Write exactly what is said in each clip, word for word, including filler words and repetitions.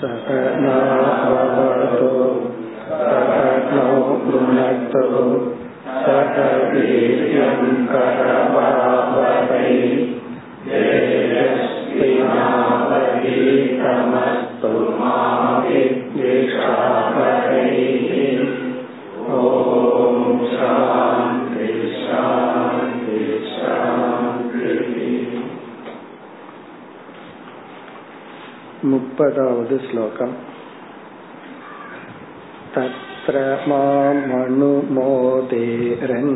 சகநாவவது சகநோ புனக்து சகவீர்யம் கரவாவஹை தேஜஸ்வி மாவதீதமஸ்து மா வித்விஷாவஹை. ஓம் சாந்தி சாந்தி சாந்தி. முப்பதாவது ஸ்லோகம். தத்ர மாம் அனுமோதேரன்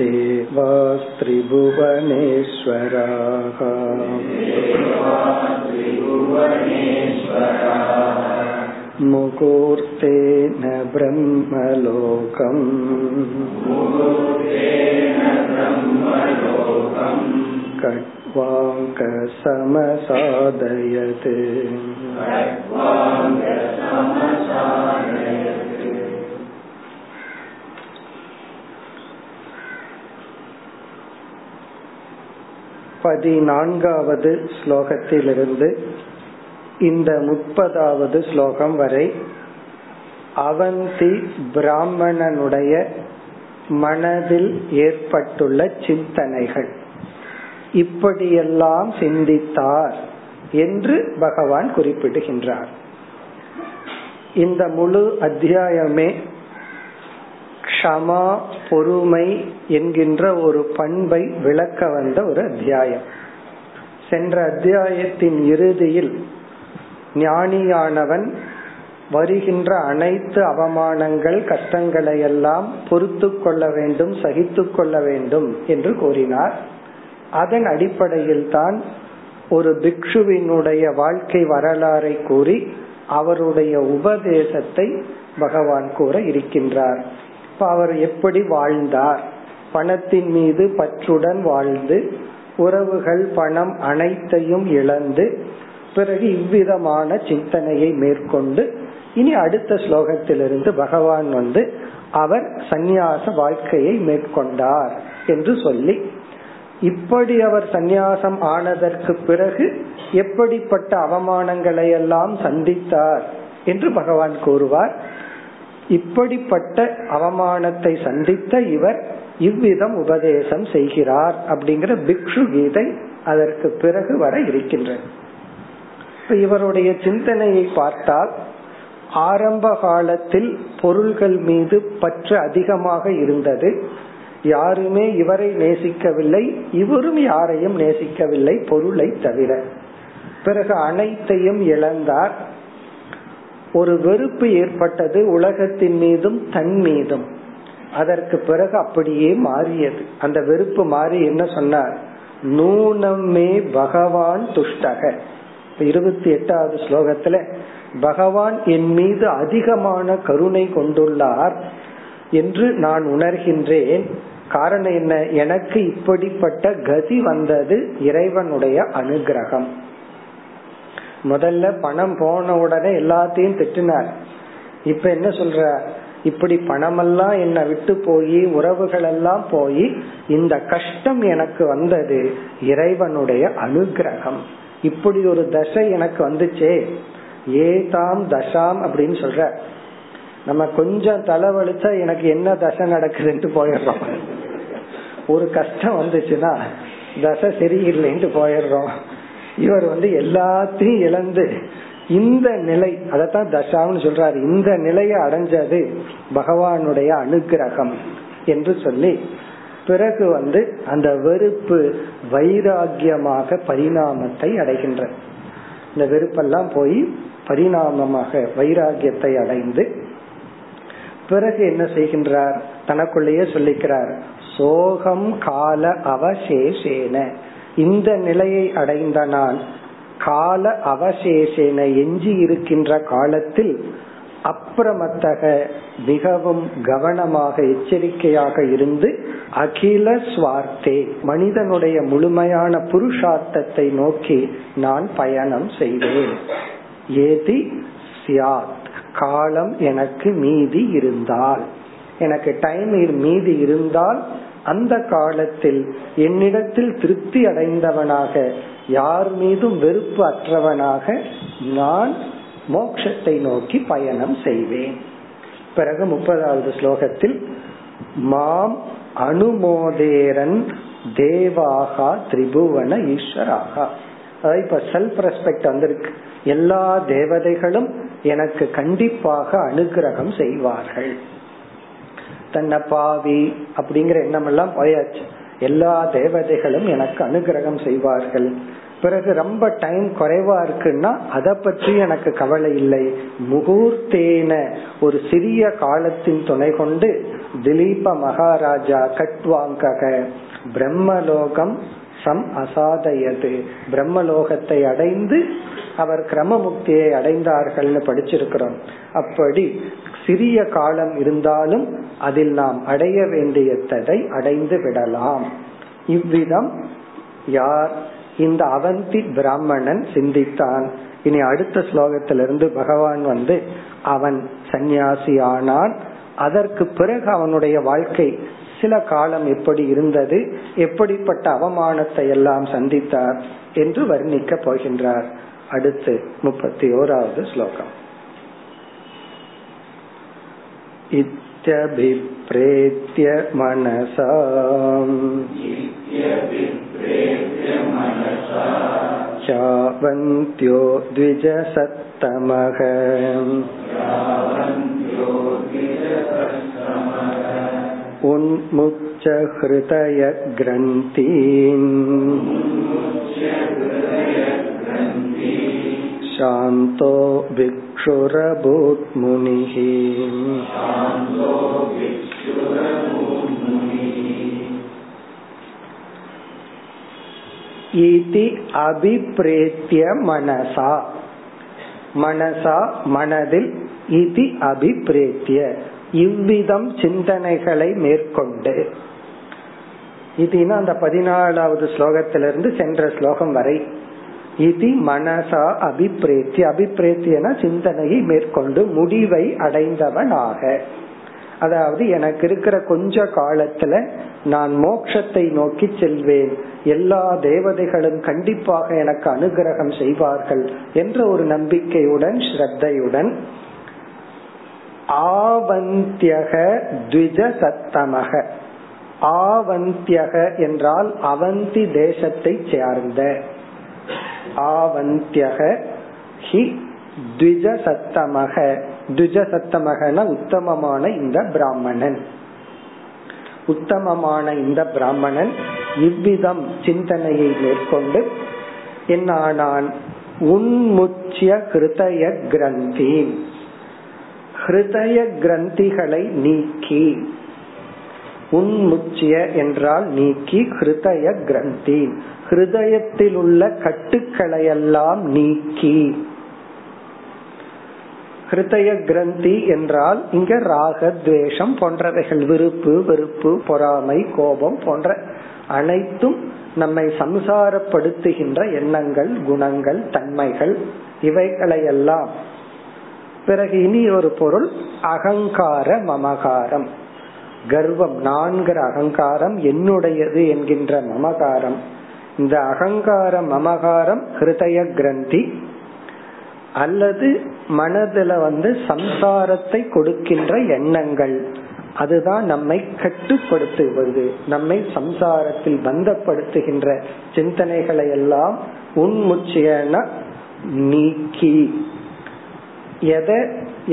தேவாஸ் த்ரிபுவனேஸ்வராஹ முகூர்த்தேன பிரம்மலோகம் கட்வாங்க சமசாதயதே. பதினான்காவது ஸ்லோகத்திலிருந்து இந்த முப்பதாவது ஸ்லோகம் வரை அவந்தி பிராமணனுடைய மனதில் ஏற்பட்டுள்ள சிந்தனைகள், இப்படியெல்லாம் சிந்தித்தார் என்று பகவான் குறிப்பிடுகின்றார். இந்த முழு அத்தியாயமே க்ஷமா, பொறுமை என்கின்ற ஒரு பண்பை விளக்க வந்த ஒரு அத்தியாயம். சென்ற அத்தியாயத்தின் இறுதியில் ஞானியானவன் வருகின்ற அனைத்து அவமானங்கள், கஷ்டங்களை எல்லாம் பொறுத்து கொள்ள வேண்டும், சகித்து கொள்ள வேண்டும் என்று கூறினார். அதன் அடிப்படையில் தான் ஒரு பிக்ஷுவினுடைய வாழ்க்கை வரலாறை கூறி அவருடைய உபதேசத்தை பகவான் கூற இருக்கின்றார். அவர் எப்படி வாழ்ந்தார், பணத்தின் மீது பற்றுடன் வாழ்ந்து உறவுகள் பணம் அனைத்தையும் இழந்து பிறகு இவ்விதமான சிந்தனையை மேற்கொண்டு இனி அடுத்த ஸ்லோகத்திலிருந்து பகவான் வந்து அவர் சந்நியாச வாழ்க்கையை மேற்கொண்டார் என்று சொல்லி, இப்படி அவர் சந்நியாசம் ஆனதற்கு பிறகு எப்படிப்பட்ட அவமானங்களை எல்லாம் சந்தித்தார் என்று பகவான் கூறுவார். இப்படிப்பட்ட அவமானத்தை சந்தித்த இவர் இவ்விதம் உபதேசம் செய்கிறார் அப்படிங்கிற பிக்ஷு கீதை அதற்கு பிறகு வர இருக்கின்றது. இவருடைய சிந்தனையை பார்த்தால், ஆரம்ப காலத்தில் பொருள்கள் மீது பற்று அதிகமாக இருந்தது, யாருமே இவரை நேசிக்கவில்லை, இவரும் யாரையும் நேசிக்கவில்லை பொருளை தவிர. பிறகு அனைத்தையும் இழந்தார், ஒரு வெறுப்பு ஏற்பட்டது உலகத்தின் மீதும் தன் மீதும். அதற்கு பிறகு அப்படியே மாறியது. அந்த வெறுப்பு மாறி என்ன சொன்னார், நூனமே பகவான் துஷ்டக. இருபத்தி எட்டாவது ஸ்லோகத்துல பகவான் என் மீது அதிகமான கருணை கொண்டுள்ளார் என்று நான் உணர்கின்றேன். காரணம் என்ன, எனக்கு இப்படிப்பட்ட கதி வந்தது இறைவனுடைய அனுகிரகம். முதல்ல பணம் போன உடனே எல்லாத்தையும் திட்டினார். இப்ப என்ன சொல்ற, இப்படி பணமெல்லாம் என்னை விட்டு போய் உறவுகள் எல்லாம் போய் இந்த கஷ்டம் எனக்கு வந்தது இறைவனுடைய அனுகிரகம். இப்படி ஒரு தசை எனக்கு வந்துச்சே, ஏதாம் தசாம் அப்படின்னு சொல்ற. நம்ம கொஞ்சம் தலைவலிச்சா எனக்கு என்ன தசை நடக்குதுன்னு போயிடுறோம். ஒரு கஷ்டம் வந்துச்சுன்னா தசை சரியில்லைன்ட்டு போயிடுறோம். இவர் வந்து எல்லாத்தையும் இழந்து இந்த நிலை, அதத்தான் தசாம்னு சொல்றாரு, இந்த நிலையை அடைஞ்சது பகவானுடைய அனுகிரகம் என்று சொல்லி பிறகு வந்து அந்த வெறுப்பு வைராகியமாக பரிணாமத்தை அடைகின்ற, இந்த வெறுப்பெல்லாம் போய் பரிணாமமாக வைராகியத்தை அடைந்து பிறகு என்ன செய்கின்றார், தனக்குள்ளேயே சொல்லிக்கிறார், சோகம் கால அவசேஷேன. இந்த நிலையை அடைந்த நான் கால அவசேஷேன, எஞ்சி இருக்கின்ற காலத்தில் அப்பிரமத்தக, மிகவும் கவனமாக எச்சரிக்கையாக இருந்து அகில ஸ்வார்த்தே, மனிதனுடைய முழுமையான புருஷார்த்தத்தை நோக்கி நான் பயணம் செய்வேன். ஏதி சியாத், காலம் எனக்கு மீதி இருந்தால், எனக்கு டைம் மீதி இருந்தால் அந்த காலத்தில் என்னிடத்தில் திருப்தி அடைந்தவனாக, யார் மீதும் வெறுப்பு அற்றவனாக நான் மோட்சத்தை நோக்கி பயணம் செய்வேன். பிறகு முப்பதாவது ஸ்லோகத்தில் மாம் அனுமோதேரன் தேவாகா திரிபுவன ஈஸ்வராகா, அதாவது இப்ப செல்ஃப் ரெஸ்பெக்ட் வந்திருக்கு, எல்லா தேவதைகளும் எனக்கு கண்டிப்பாக அனுகிரகம் செய்வார்கள். தன்னை பாவி அப்படிங்கிற எண்ணம் எல்லாம் போயாச்சு, எல்லா தேவதைகளும் எனக்கு அனுகிரகம் செய்வார்கள். பிறகு ரொம்ப டைம் குறைவா இருக்குன்னா அதை பற்றி எனக்கு கவலை இல்லை, முகூர்த்தேன ஒரு சிறிய காலத்தின் துணை கொண்டு திலீப மகாராஜா கட்வாங்கக பிரம்மலோகம் சம் அசாதயது, பிரம்மலோகத்தை அடைந்து அவர் கிரமமுக்தியை அடைந்தார்கள்னு படிச்சிருக்கிறோம். அப்படி சிறிய காலம் இருந்தாலும் அதில் நாம் அடைய வேண்டியதை அடைந்து விடலாம். இவ்விதம் யார் இந்த அவந்தி பிராமணன் சிந்தித்தான். இனி அடுத்த ஸ்லோகத்திலிருந்து பகவான் வந்து அவன் சந்நியாசியானான், அதற்கு பிறகு அவனுடைய வாழ்க்கை சில காலம் எப்படி இருந்தது, எப்படிப்பட்ட அவமானத்தை எல்லாம் சந்தித்தார் என்று வர்ணிக்க போகின்றார். அடுத்து முப்பத்தி ஓராவது ஸ்லோகம். இத்யபிப்ரேத்ய மனசாம் சாவந்த்யோ த்விஜசத்தமஹ உன்முக்ச ஹ்ருதய க்ரந்தீன் சாந்தோ பிக்ஷுரபூத் முனிஹி. இதி அபிப்ரேத்ய மனசா, மனசா மனதில், இதி அபிப்ரேத்ய இவ்விதம் சிந்தனைகளை மேற்கொண்டு, இதுனா அந்த பதினாலாவது ஸ்லோகத்திலிருந்து சென்ற ஸ்லோகம் வரை, இது மனசா அபிப்ரேத்தி, அபிப்ரேத்தியன சிந்தனையை மேற்கொண்டு முடிவை அடைந்தவனாக, அதாவது எனக்கு இருக்கிற கொஞ்ச காலத்துல நான் மோட்சத்தை நோக்கி செல்வேன், எல்லா தேவதைகளும் கண்டிப்பாக எனக்கு அனுகிரகம் செய்வார்கள் என்ற ஒரு நம்பிக்கையுடன் ஸ்ரத்தையுடன் ஆவந்தியக த்விஜ சத்தமக, ஆவந்தியக என்றால் அவந்தி தேசத்தை சேர்ந்த, ஆவந்தியக ஹி த்விஜ சத்தமக, த்விஜ சத்தமகன உத்தமமான இந்த பிராமணன், உத்தமமான இந்த பிராமணன் இவ்விதம் சிந்தனையை மேற்கொண்டு என்னானான், உன்முச்சிய கிருதய கிரந்தி, ஹிருதய கிரந்திகளை நீக்கி, உன்முச்சிய என்றால் நீக்கி, ஹிருதய கிரந்தி ஹிருதயத்தில் உள்ள கட்டுக்களையெல்லாம் நீக்கி, ஹிருதய கிரந்தி என்றால் இங்க ராகத்வேஷம் போன்றவைகள், விருப்பு வெறுப்பு பொறாமை கோபம் போன்ற அனைத்தும் நம்மை சம்சாரப்படுத்துகின்ற எண்ணங்கள் குணங்கள் தன்மைகள் இவைகளையெல்லாம். பிறகு இனி ஒரு பொருள் அகங்கார மமகாரம், கர்வம் நான்கிற அகங்காரம், என்னுடையது என்கின்ற மமகாரம், இந்த அகங்கார மமகாரம் ஹிருதய கிரந்தி அல்லது மனதுல வந்து சம்சாரத்தை கொடுக்கின்ற எண்ணங்கள், அதுதான் நம்மை கட்டுப்படுத்துவது, நம்மை சம்சாரத்தில் பந்தப்படுத்துகின்ற சிந்தனைகளை எல்லாம் உன்முச்சியன நீக்கி, எதை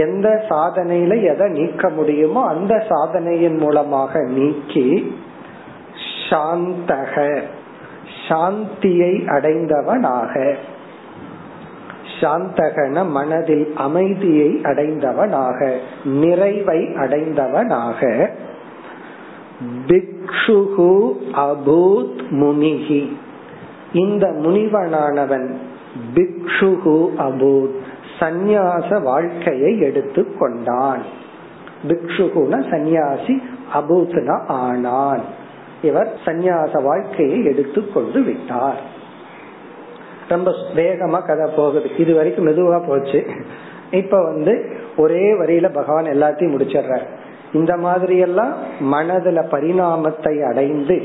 எந்த சாதனையில எதை நீக்க முடியுமோ அந்த சாதனையின் மூலமாக நீக்கி, சாந்தக சாந்தியை அடைந்தவனாக, சாந்தகன மனதில் அமைதியை அடைந்தவனாக நிறைவை அடைந்தவனாக, பிக்ஷுஹு அபூத் முனிஹி இந்த முனிவனானவன், பிக்ஷுஹு அபூத் சந்நியாச வாழ்க்கையை எடுத்து கொண்டான், பிக்ஷுகுன சந்நியாசி, அபூத்னா ஆனான், இவர் சந்நியாச வாழ்க்கையை எடுத்து கொண்டு விட்டார். ரொம்ப வேகமா கதை போகுது, இது வரைக்கும் மெதுவா போச்சு, இப்ப வந்து ஒரே வரியில பகவான் எல்லாத்தையும் முடிச்சிடுறார். இந்த மாதிரி எல்லாம் மனதுல பரிணாமத்தை அடைந்து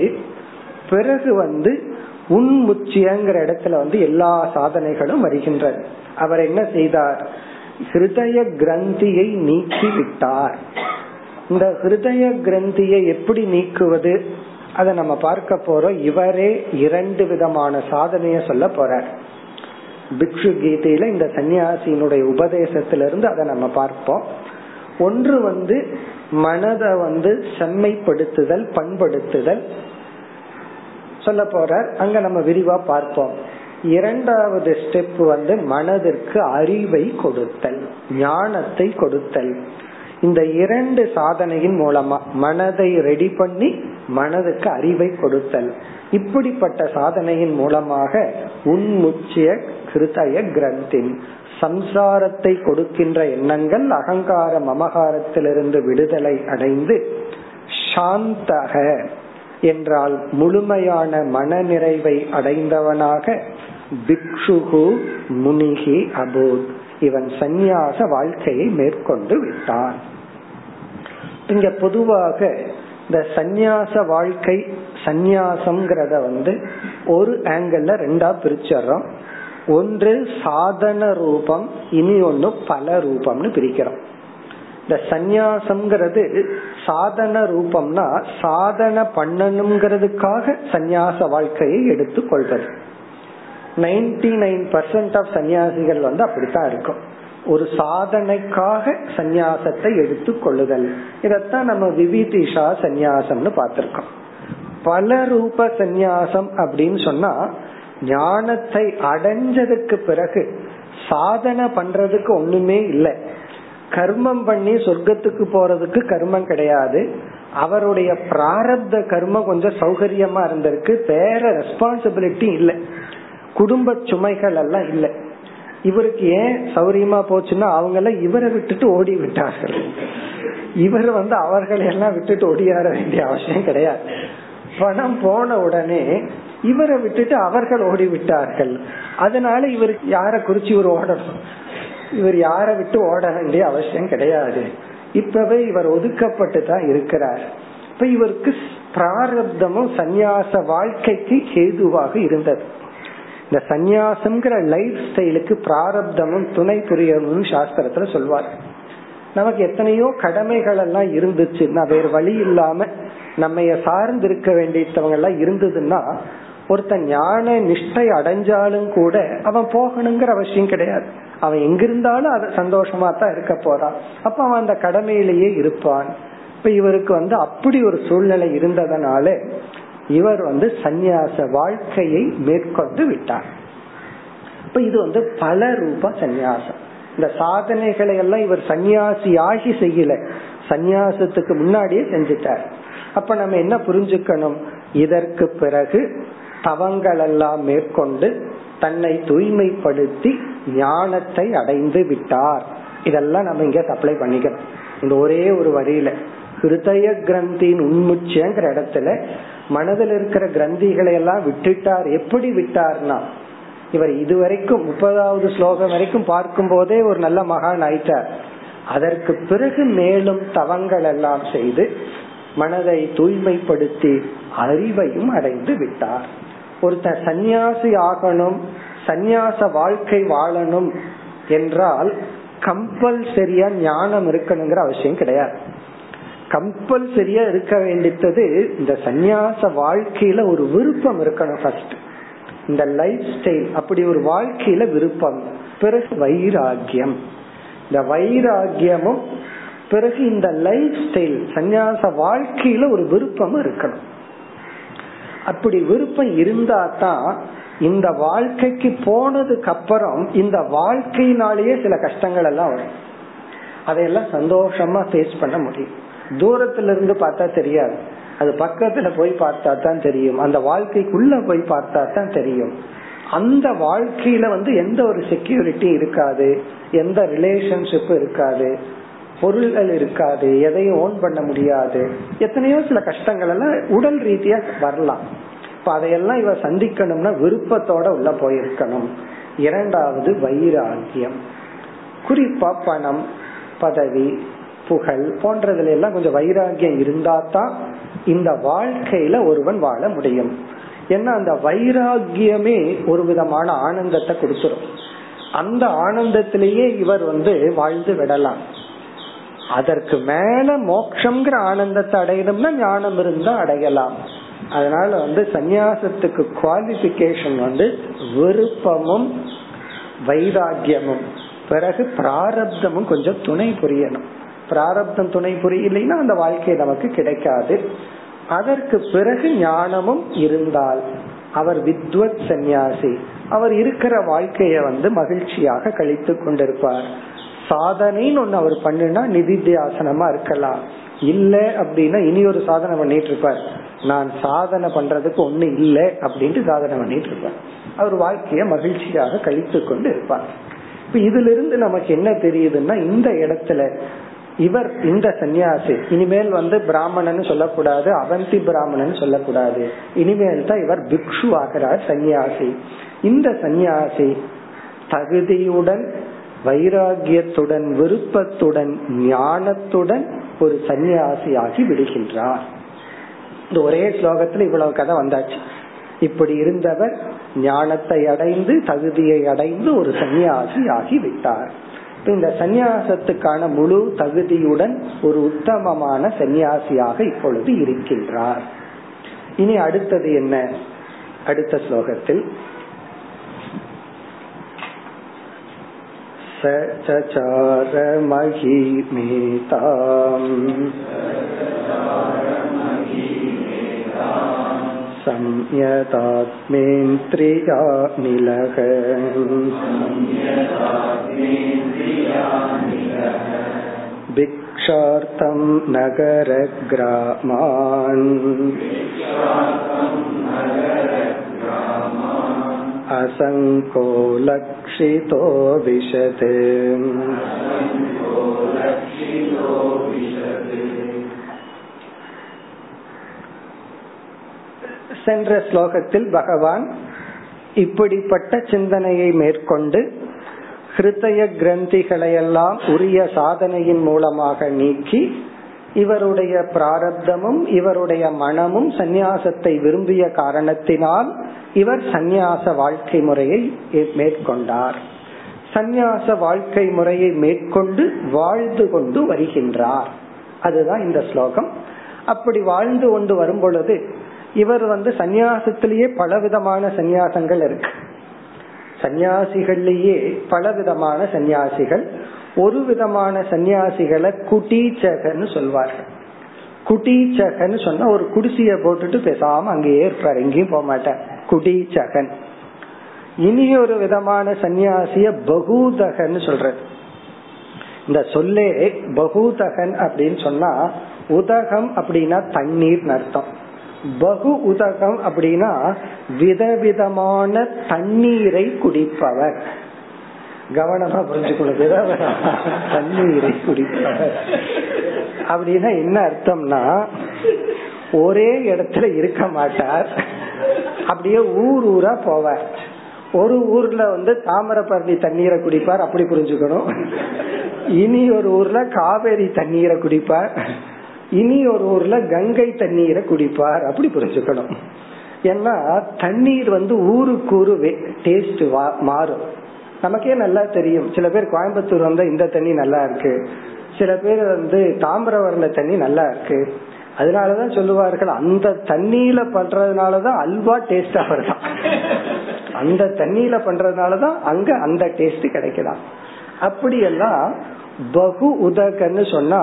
பிறகு வந்து உன்முச்சியங்கிற இடத்துல வந்து எல்லா சாதனைகளும் வருகின்றன. அவர் என்ன செய்தார்? ஹிருதய கிரந்தியை நீக்கி விட்டார். இந்த ஹிருதய கிரந்தியை எப்படி நீக்குவது அத நம்ம பார்க்க போறோம். இவரே இரண்டு விதமான சாதனைய சொல்ல போறார் பிக்ஷு கீதையில. இந்த சன்னியாசியினுடைய உபதேசத்திலிருந்து அதை நம்ம பார்ப்போம். ஒன்று வந்து மனதை வந்து செம்மைப்படுத்துதல், பண்படுத்துதல் சொல்ல போறார். அங்க நம்ம விரிவா பார்ப்போம். இரண்டாவது ஸ்டெப் வந்து மனதிற்கு அறிவை கொடுத்தல், ஞானத்தை கொடுத்தல். இந்த இரண்டு சாதனையின் மூலமா மனதை ரெடி பண்ணி மனதுக்கு அறிவை கொடுத்தல். இப்படிப்பட்ட சாதனையின் மூலமாக உன்முச்சிய கிருதய கிரந்தின் சம்சாரத்தை கொடுக்கின்ற எண்ணங்கள், அகங்கார மமகாரத்திலிருந்து விடுதலை அடைந்து சாந்தக என்றால் முழுமையான மனநிறைவை அடைந்தவனாக பிக்ஷுகு முனிகி அபூத். இவன் சந்நியாச வாழ்க்கையை மேற்கொண்டு விட்டான். இங்க பொதுவாக இந்த சந்நியாச வாழ்க்கை, சந்நியாசம்ங்கிறத வந்து ஒரு ஆங்கிள் ரெண்டா பிரிச்சறோம். ஒன்று சாதன ரூபம், இனி ஒன்னு பல ரூபம்னு பிரிக்கிறோம். இந்த சந்நியாசம்ங்கிறது சாதன ரூபம்னா சாதனை பண்ணணுங்கிறதுக்காக சந்நியாச வாழ்க்கையை எடுத்து கொள்வது. நைன்டி நைன் பர்சன்ட் ஆஃப் சன்னியாசிகள் வந்து அப்படித்தான் இருக்கும். ஒரு சாதனைக்காக சந்நியாசத்தை எடுத்து கொள்ளுதல். இதத்தான் நம்ம விவிதிஷா சந்நியாசம்னு பார்த்திருக்கோம். பல ரூப சந்நியாசம் அப்படின்னு சொன்னா ஞானத்தை அடைஞ்சதுக்கு பிறகு சாதனை பண்றதுக்கு ஒண்ணுமே இல்லை, கர்மம் பண்ணி சொர்க்கத்துக்கு போறதுக்கு கர்மம் கிடையாது. அவருடைய பிராரப்த கர்மம் கொஞ்சம் சௌகரியமா இருந்திருக்கு, வேற ரெஸ்பான்சிபிலிட்டி இல்லை, குடும்ப சுமைகள் எல்லாம் இல்லை. இவருக்கு ஏன் சௌரியமா போச்சுன்னா அவங்க எல்லாம் இவரை விட்டுட்டு ஓடி விட்டார்கள். இவர் வந்து அவர்களை எல்லாம் விட்டுட்டு ஓடியார வேண்டிய அவசியம் கிடையாது. பணம் போன உடனே இவரை விட்டுட்டு அவர்கள் ஓடி விட்டார்கள். அதனால இவருக்கு யார குறிச்சு இவர் ஓடணும், இவர் யார விட்டு ஓட வேண்டிய அவசியம் கிடையாது. இப்பவே இவர் ஒதுக்கப்பட்டு தான் இருக்கிறார். இப்ப இவருக்கு பிராரப்தமும் சந்நியாச வாழ்க்கைக்கு ஹேதுவாக இருந்தது. இந்த சந்நியாசம்ங்கிற லைஃப் ஸ்டைலுக்கு பிராரப்தமும் துணை புரியணும்னு சாஸ்திரத்துல சொல்வார். நமக்கு எத்தனையோ கடமைகள் எல்லாம் இருந்துச்சுன்னா, வேற வழி இல்லாம நம்ம சார்ந்து இருக்க வேண்டியவங்க எல்லாம் இருந்ததுன்னா, ஒருத்த ஞான நிஷ்டை அடைஞ்சாலும் கூட அவன் போகணுங்கிற அவசியம் கிடையாது. அவன் எங்கிருந்தாலும் அது சந்தோஷமா தான் இருக்க போறான். அப்ப அவன் அந்த கடமையிலேயே இருப்பான். இப்ப இவருக்கு வந்து அப்படி ஒரு சூழ்நிலை இருந்ததுனால இவர் வந்து சந்நியாச வாழ்க்கையை மேற்கொண்டு விட்டார். இப்ப இது வந்து பல ரூப சந்நியாசம். இந்த சாதனைகளை எல்லாம் இவர் சந்நியாசியாகி செய்யல, சந்நியாசத்துக்கு முன்னாடியே செஞ்சிட்டார். அப்ப நம்ம என்ன புரிஞ்சுக்கணும்? இதற்கு பிறகு தவங்கள் எல்லாம் மேற்கொண்டு தன்னை தூய்மைப்படுத்தி ஞானத்தை அடைந்து விட்டார். இதெல்லாம் நம்ம இங்க அப்ளை பண்ணிக்கணும். இந்த ஒரே ஒரு வரியில ஹிருதய கிரந்தின் உண்முச்சியங்கிற இடத்துல மனதில் இருக்கிற கிரந்திகளை எல்லாம் விட்டுட்டார். எப்படி விட்டார்னா, இவர் இதுவரைக்கும் முப்பதாவது ஸ்லோகம் வரைக்கும் பார்க்கும் போதே ஒரு நல்ல மகான் ஆயிட்டார். அதற்கு பிறகு மேலும் தவங்கள் எல்லாம் செய்து மனதை தூய்மைப்படுத்தி அறிவையும் அடைந்து விட்டார். ஒருத்தர் சந்நியாசி ஆகணும், சந்நியாச வாழ்க்கை வாழணும் என்றால் கம்பல்சரியா ஞானம் இருக்கணுங்கிற அவசியம் கிடையாது. கம்பல்சரியா இருக்க வேண்டியது இந்த சந்நியாச வாழ்க்கையில ஒரு விருப்பம் இருக்கணும். ஃபர்ஸ்ட் இந்த லைஃப் ஸ்டைல், அப்படி ஒரு வாழ்க்கையில விருப்பம், பிறகு வைராகியம். இந்த வைராகியமும் பிறகு இந்த லைஃப் ஸ்டைல் சந்நியாச வாழ்க்கையில ஒரு விருப்பம் இருக்கணும். அப்படி விருப்பம் இருந்தா தான் இந்த வாழ்க்கைக்கு போனதுக்கு அப்புறம் இந்த வாழ்க்கையினாலேயே சில கஷ்டங்கள் எல்லாம் வரும், அதையெல்லாம் சந்தோஷமா ஃபேஸ் பண்ண முடியும். தூரத்துல இருந்து பார்த்தா தெரியாது, அது பக்கத்துல போய் பார்த்தா தான் தெரியும், அந்த வாழ்க்கைக்குள்ள போய் பார்த்தா தான் தெரியும். அந்த வாழ்க்கையில வந்து எந்த ஒரு செக்யூரிட்டி இருக்காது, எந்த ரிலேஷன்ஷிப் இருக்காது, பொருள்கள் இருக்காது, எதையும் ஓன் பண்ண முடியாது, எத்தனையோ சில கஷ்டங்கள் எல்லாம் உடல் ரீதியா வரலாம். இப்ப அதையெல்லாம் இவ சந்திக்கணும்னா விருப்பத்தோட உள்ள போயிருக்கணும். இரண்டாவது வைராக்கியம், குறிப்பா பணம், பதவி, புகழ் போன்றதுல எல்லாம் கொஞ்சம் வைராகியம் இருந்தா தான் இந்த வாழ்க்கையில ஒருவன் வாழ முடியும். ஏன்னா அந்த வைராகியமே ஒரு விதமான ஆனந்தத்தை கொடுத்துரும். அந்த ஆனந்தத்திலேயே இவர் வந்து வாழ்ந்து விடலாம். அதற்கு மேல மோட்சம்ங்கிற ஆனந்தத்தை அடையணும்னா ஞானம் இருந்தா அடையலாம். அதனால வந்து சந்நியாசத்துக்கு குவாலிபிகேஷன் வந்து விருப்பமும் வைராகியமும், பிறகு பிராரப்தமும் கொஞ்சம் துணை புரியணும். பிராரப்தம் துணை புரியலைன்னா அந்த வாழ்க்கை நமக்கு கிடைக்காது. அதற்கு பிறகு ஞானமும் இருந்தால் அவர் வித்வத் சந்நியாசி. அவர் இருக்கிற வாழ்க்கைய வந்து மகிழ்ச்சியாக கழித்து கொண்டிருப்பார். சாதனைன்னு ஒண்ணு அவர் பண்ணுனா நிதித்தியாசனமா இருக்கலாம். இல்ல அப்படின்னா இனி ஒரு சாதனை பண்ணிட்டு இருப்பார். நான் சாதனை பண்றதுக்கு ஒண்ணு இல்லை அப்படின்ட்டு சாதனை பண்ணிட்டு இருப்பார். அவர் வாழ்க்கைய மகிழ்ச்சியாக கழித்து கொண்டு இருப்பார். இப்ப இதுல இருந்து நமக்கு என்ன தெரியுதுன்னா, இந்த இடத்துல இவர் இந்த சன்னியாசி இனிமேல் வந்து பிராமணன் சொல்லக்கூடாது, அவந்தி பிராமணன் சொல்லக்கூடாது. இனிமேல் தான் இவர் பிக்ஷு ஆகிறார் சன்னியாசி. இந்த சன்னியாசி தகுதியுடன் வைராகியத்துடன் விருப்பத்துடன் ஞானத்துடன் ஒரு சன்னியாசியாகி விடுகின்றார். இந்த ஒரே ஸ்லோகத்துல இவ்வளவு கதை வந்தாச்சு. இப்படி இருந்தவர் ஞானத்தை அடைந்து தகுதியை அடைந்து ஒரு சன்னியாசி ஆகி விட்டார். இந்த சந்நியாசத்துக்கான முழு தகுதியுடன் ஒரு உத்தமமான சன்னியாசியாக இப்பொழுது இருக்கின்றார். இனி அடுத்தது என்ன? அடுத்த ஸ்லோகத்தில் சம்யதாத்மேந்திரியாநிலக பிக்ஷார்த்தம் நகர கிராமான் அசங்கோ லக்ஷிதோ விஷதே. சென்ற ஸ்லோகத்தில் பகவான் இப்படிப்பட்ட சிந்தனையை மேற்கொண்டு ஹிருதய கிரந்திகளையெல்லாம் உரிய சாதனையின் மூலமாக நீக்கி இவருடைய பிராரப்தமும் இவருடைய மனமும் சந்நியாசத்தை விரும்பிய காரணத்தினால் இவர் சந்நியாச வாழ்க்கை முறையை மேற்கொண்டார். சந்நியாச வாழ்க்கை முறையை மேற்கொண்டு வாழ்ந்து கொண்டு வருகின்றார். அதுதான் இந்த ஸ்லோகம். அப்படி வாழ்ந்து கொண்டு வரும் பொழுது இவர் வந்து சந்நியாசத்திலேயே பலவிதமான சந்நியாசங்கள் இருக்கு. சந்நியாசிகள்லயே பலவிதமான சந்நியாசிகள். ஒரு விதமான சந்நியாசிகளை குடீச்சகன்னு சொல்வார்கள். குடீச்சகன்னு சொன்னா ஒரு குடிசைய போட்டுட்டு பேசாம அங்கேயே இருப்பார், எங்கேயும் போக மாட்டார், குடீச்சகன். இனி ஒரு விதமான சந்நியாசிய பகூதகன்னு சொல்றது. இந்த சொல்லே பகூதகன் அப்படின்னு சொன்னா உதகம் அப்படின்னா தண்ணீர் அர்த்தம். பகு உதகம் அப்படின்னா விதவிதமான தண்ணீரை குடிப்பவர். கவனமா புரிஞ்சுக்கொள்ளுது. தண்ணீரை குடிப்பவர் அப்படின்னா என்ன அர்த்தம்னா, ஒரே இடத்துல இருக்க மாட்டார், அப்படியே ஊர் ஊரா போவார். ஒரு ஊர்ல வந்து தாமிரபரணி தண்ணீரை குடிப்பார், அப்படி புரிஞ்சுக்கணும். இனி ஒரு ஊர்ல காவேரி தண்ணீரை குடிப்பார், இனி ஒரு ஊர்ல கங்கை தண்ணீரை குடிப்பார், அப்படி புரிஞ்சுக்கணும். ஏன்னா தண்ணீர் வந்து ஊருக்கு ஊரு டேஸ்ட் மாறும். நமக்கே நல்லா தெரியும். சில பேர் கோயம்புத்தூர் வந்தா இந்த தண்ணி நல்லா இருக்கு, சில பேர் வந்து தாமிரவரண தண்ணி நல்லா இருக்கு. அதனாலதான் சொல்லுவார்கள், அந்த தண்ணியில பண்றதுனாலதான் அல்வா டேஸ்டா வருதான், அந்த தண்ணியில பண்றதுனாலதான் அங்க அந்த டேஸ்ட் கிடைக்கலாம். அப்படியெல்லாம் பகு உதகன்னு சொன்னா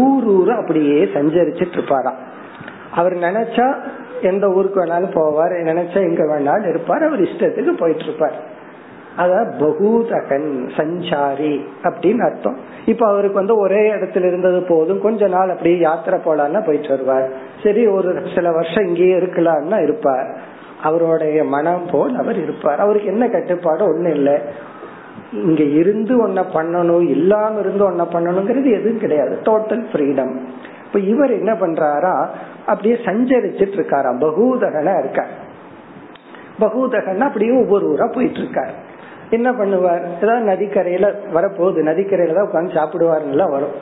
ஊரூரு அப்படியே சஞ்சரிச்சுட்டு இருப்பாரா. அவர் நினைச்சா எந்த ஊருக்கு வேணாலும் போவார், நினைச்சா எங்க வேணாலும் இருப்பார், அவர் இஷ்டத்துக்கு போயிட்டு இருப்பார். அதான் பகுதகன், சஞ்சாரி அப்படின்னு அர்த்தம். இப்ப அவருக்கு வந்து ஒரே இடத்துல இருந்தது போதும், கொஞ்ச நாள் அப்படியே யாத்திரை போலான்னா போயிட்டு வருவார். சரி, ஒரு சில வருஷம் இங்கேயே இருக்கலான்னா இருப்பார். அவருடைய மனம் போல் அவர் இருப்பார். அவருக்கு என்ன கட்டுப்பாடு ஒண்ணு இல்லை. இங்க இருந்து ஒன்ன பண்ணணும், இல்லாம இருந்து ஒன்ன பண்ணணுங்கிறது எதுவும் கிடையாது, டோட்டல் ஃப்ரீடம். இப்ப இவர் என்ன பண்றாரா, அப்படியே சஞ்சரிச்சிட்டு இருக்காரா, பகூதகனா இருக்கார். பகூதகன்னா அப்படியே ஒவ்வொரு ஊரா போயிட்டு இருக்காரு. என்ன பண்ணுவார், ஏதாவது நதிக்கரையில வரப்போகுது, நதிக்கரையில தான் உட்காந்து சாப்பிடுவாருன்னா வரும்.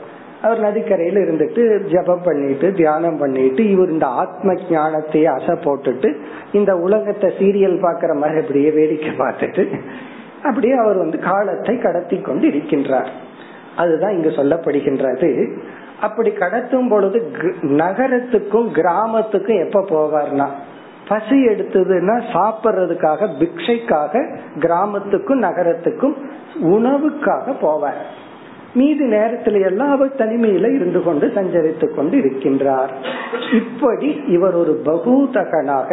அவர் நதிக்கரையில இருந்துட்டு ஜபம் பண்ணிட்டு தியானம் பண்ணிட்டு இவர் இந்த ஆத்ம ஞானத்தையே அசை போட்டுட்டு இந்த உலகத்தை சீரியல் பாக்குற மாதிரி அப்படியே வேடிக்கை பார்த்துட்டு அப்படியே அவர் வந்து காலத்தை கடத்தி கொண்டு இருக்கின்றார். அதுதான் இங்க சொல்லப்படுகின்றது. அப்படி கடத்தும் பொழுது நகரத்துக்கும் கிராமத்துக்கும் எப்ப போவார்னா, பசி எடுத்ததுன்னா சாப்பிட்றதுக்காக பிக்ஷைக்காக கிராமத்துக்கும் நகரத்துக்கும் உணவுக்காக போவார். மீதி நேரத்துல எல்லாம் அவர் தனிமையில இருந்து கொண்டு சஞ்சரித்து கொண்டு இருக்கின்றார். இப்படி இவர் ஒரு பகூதகனாக,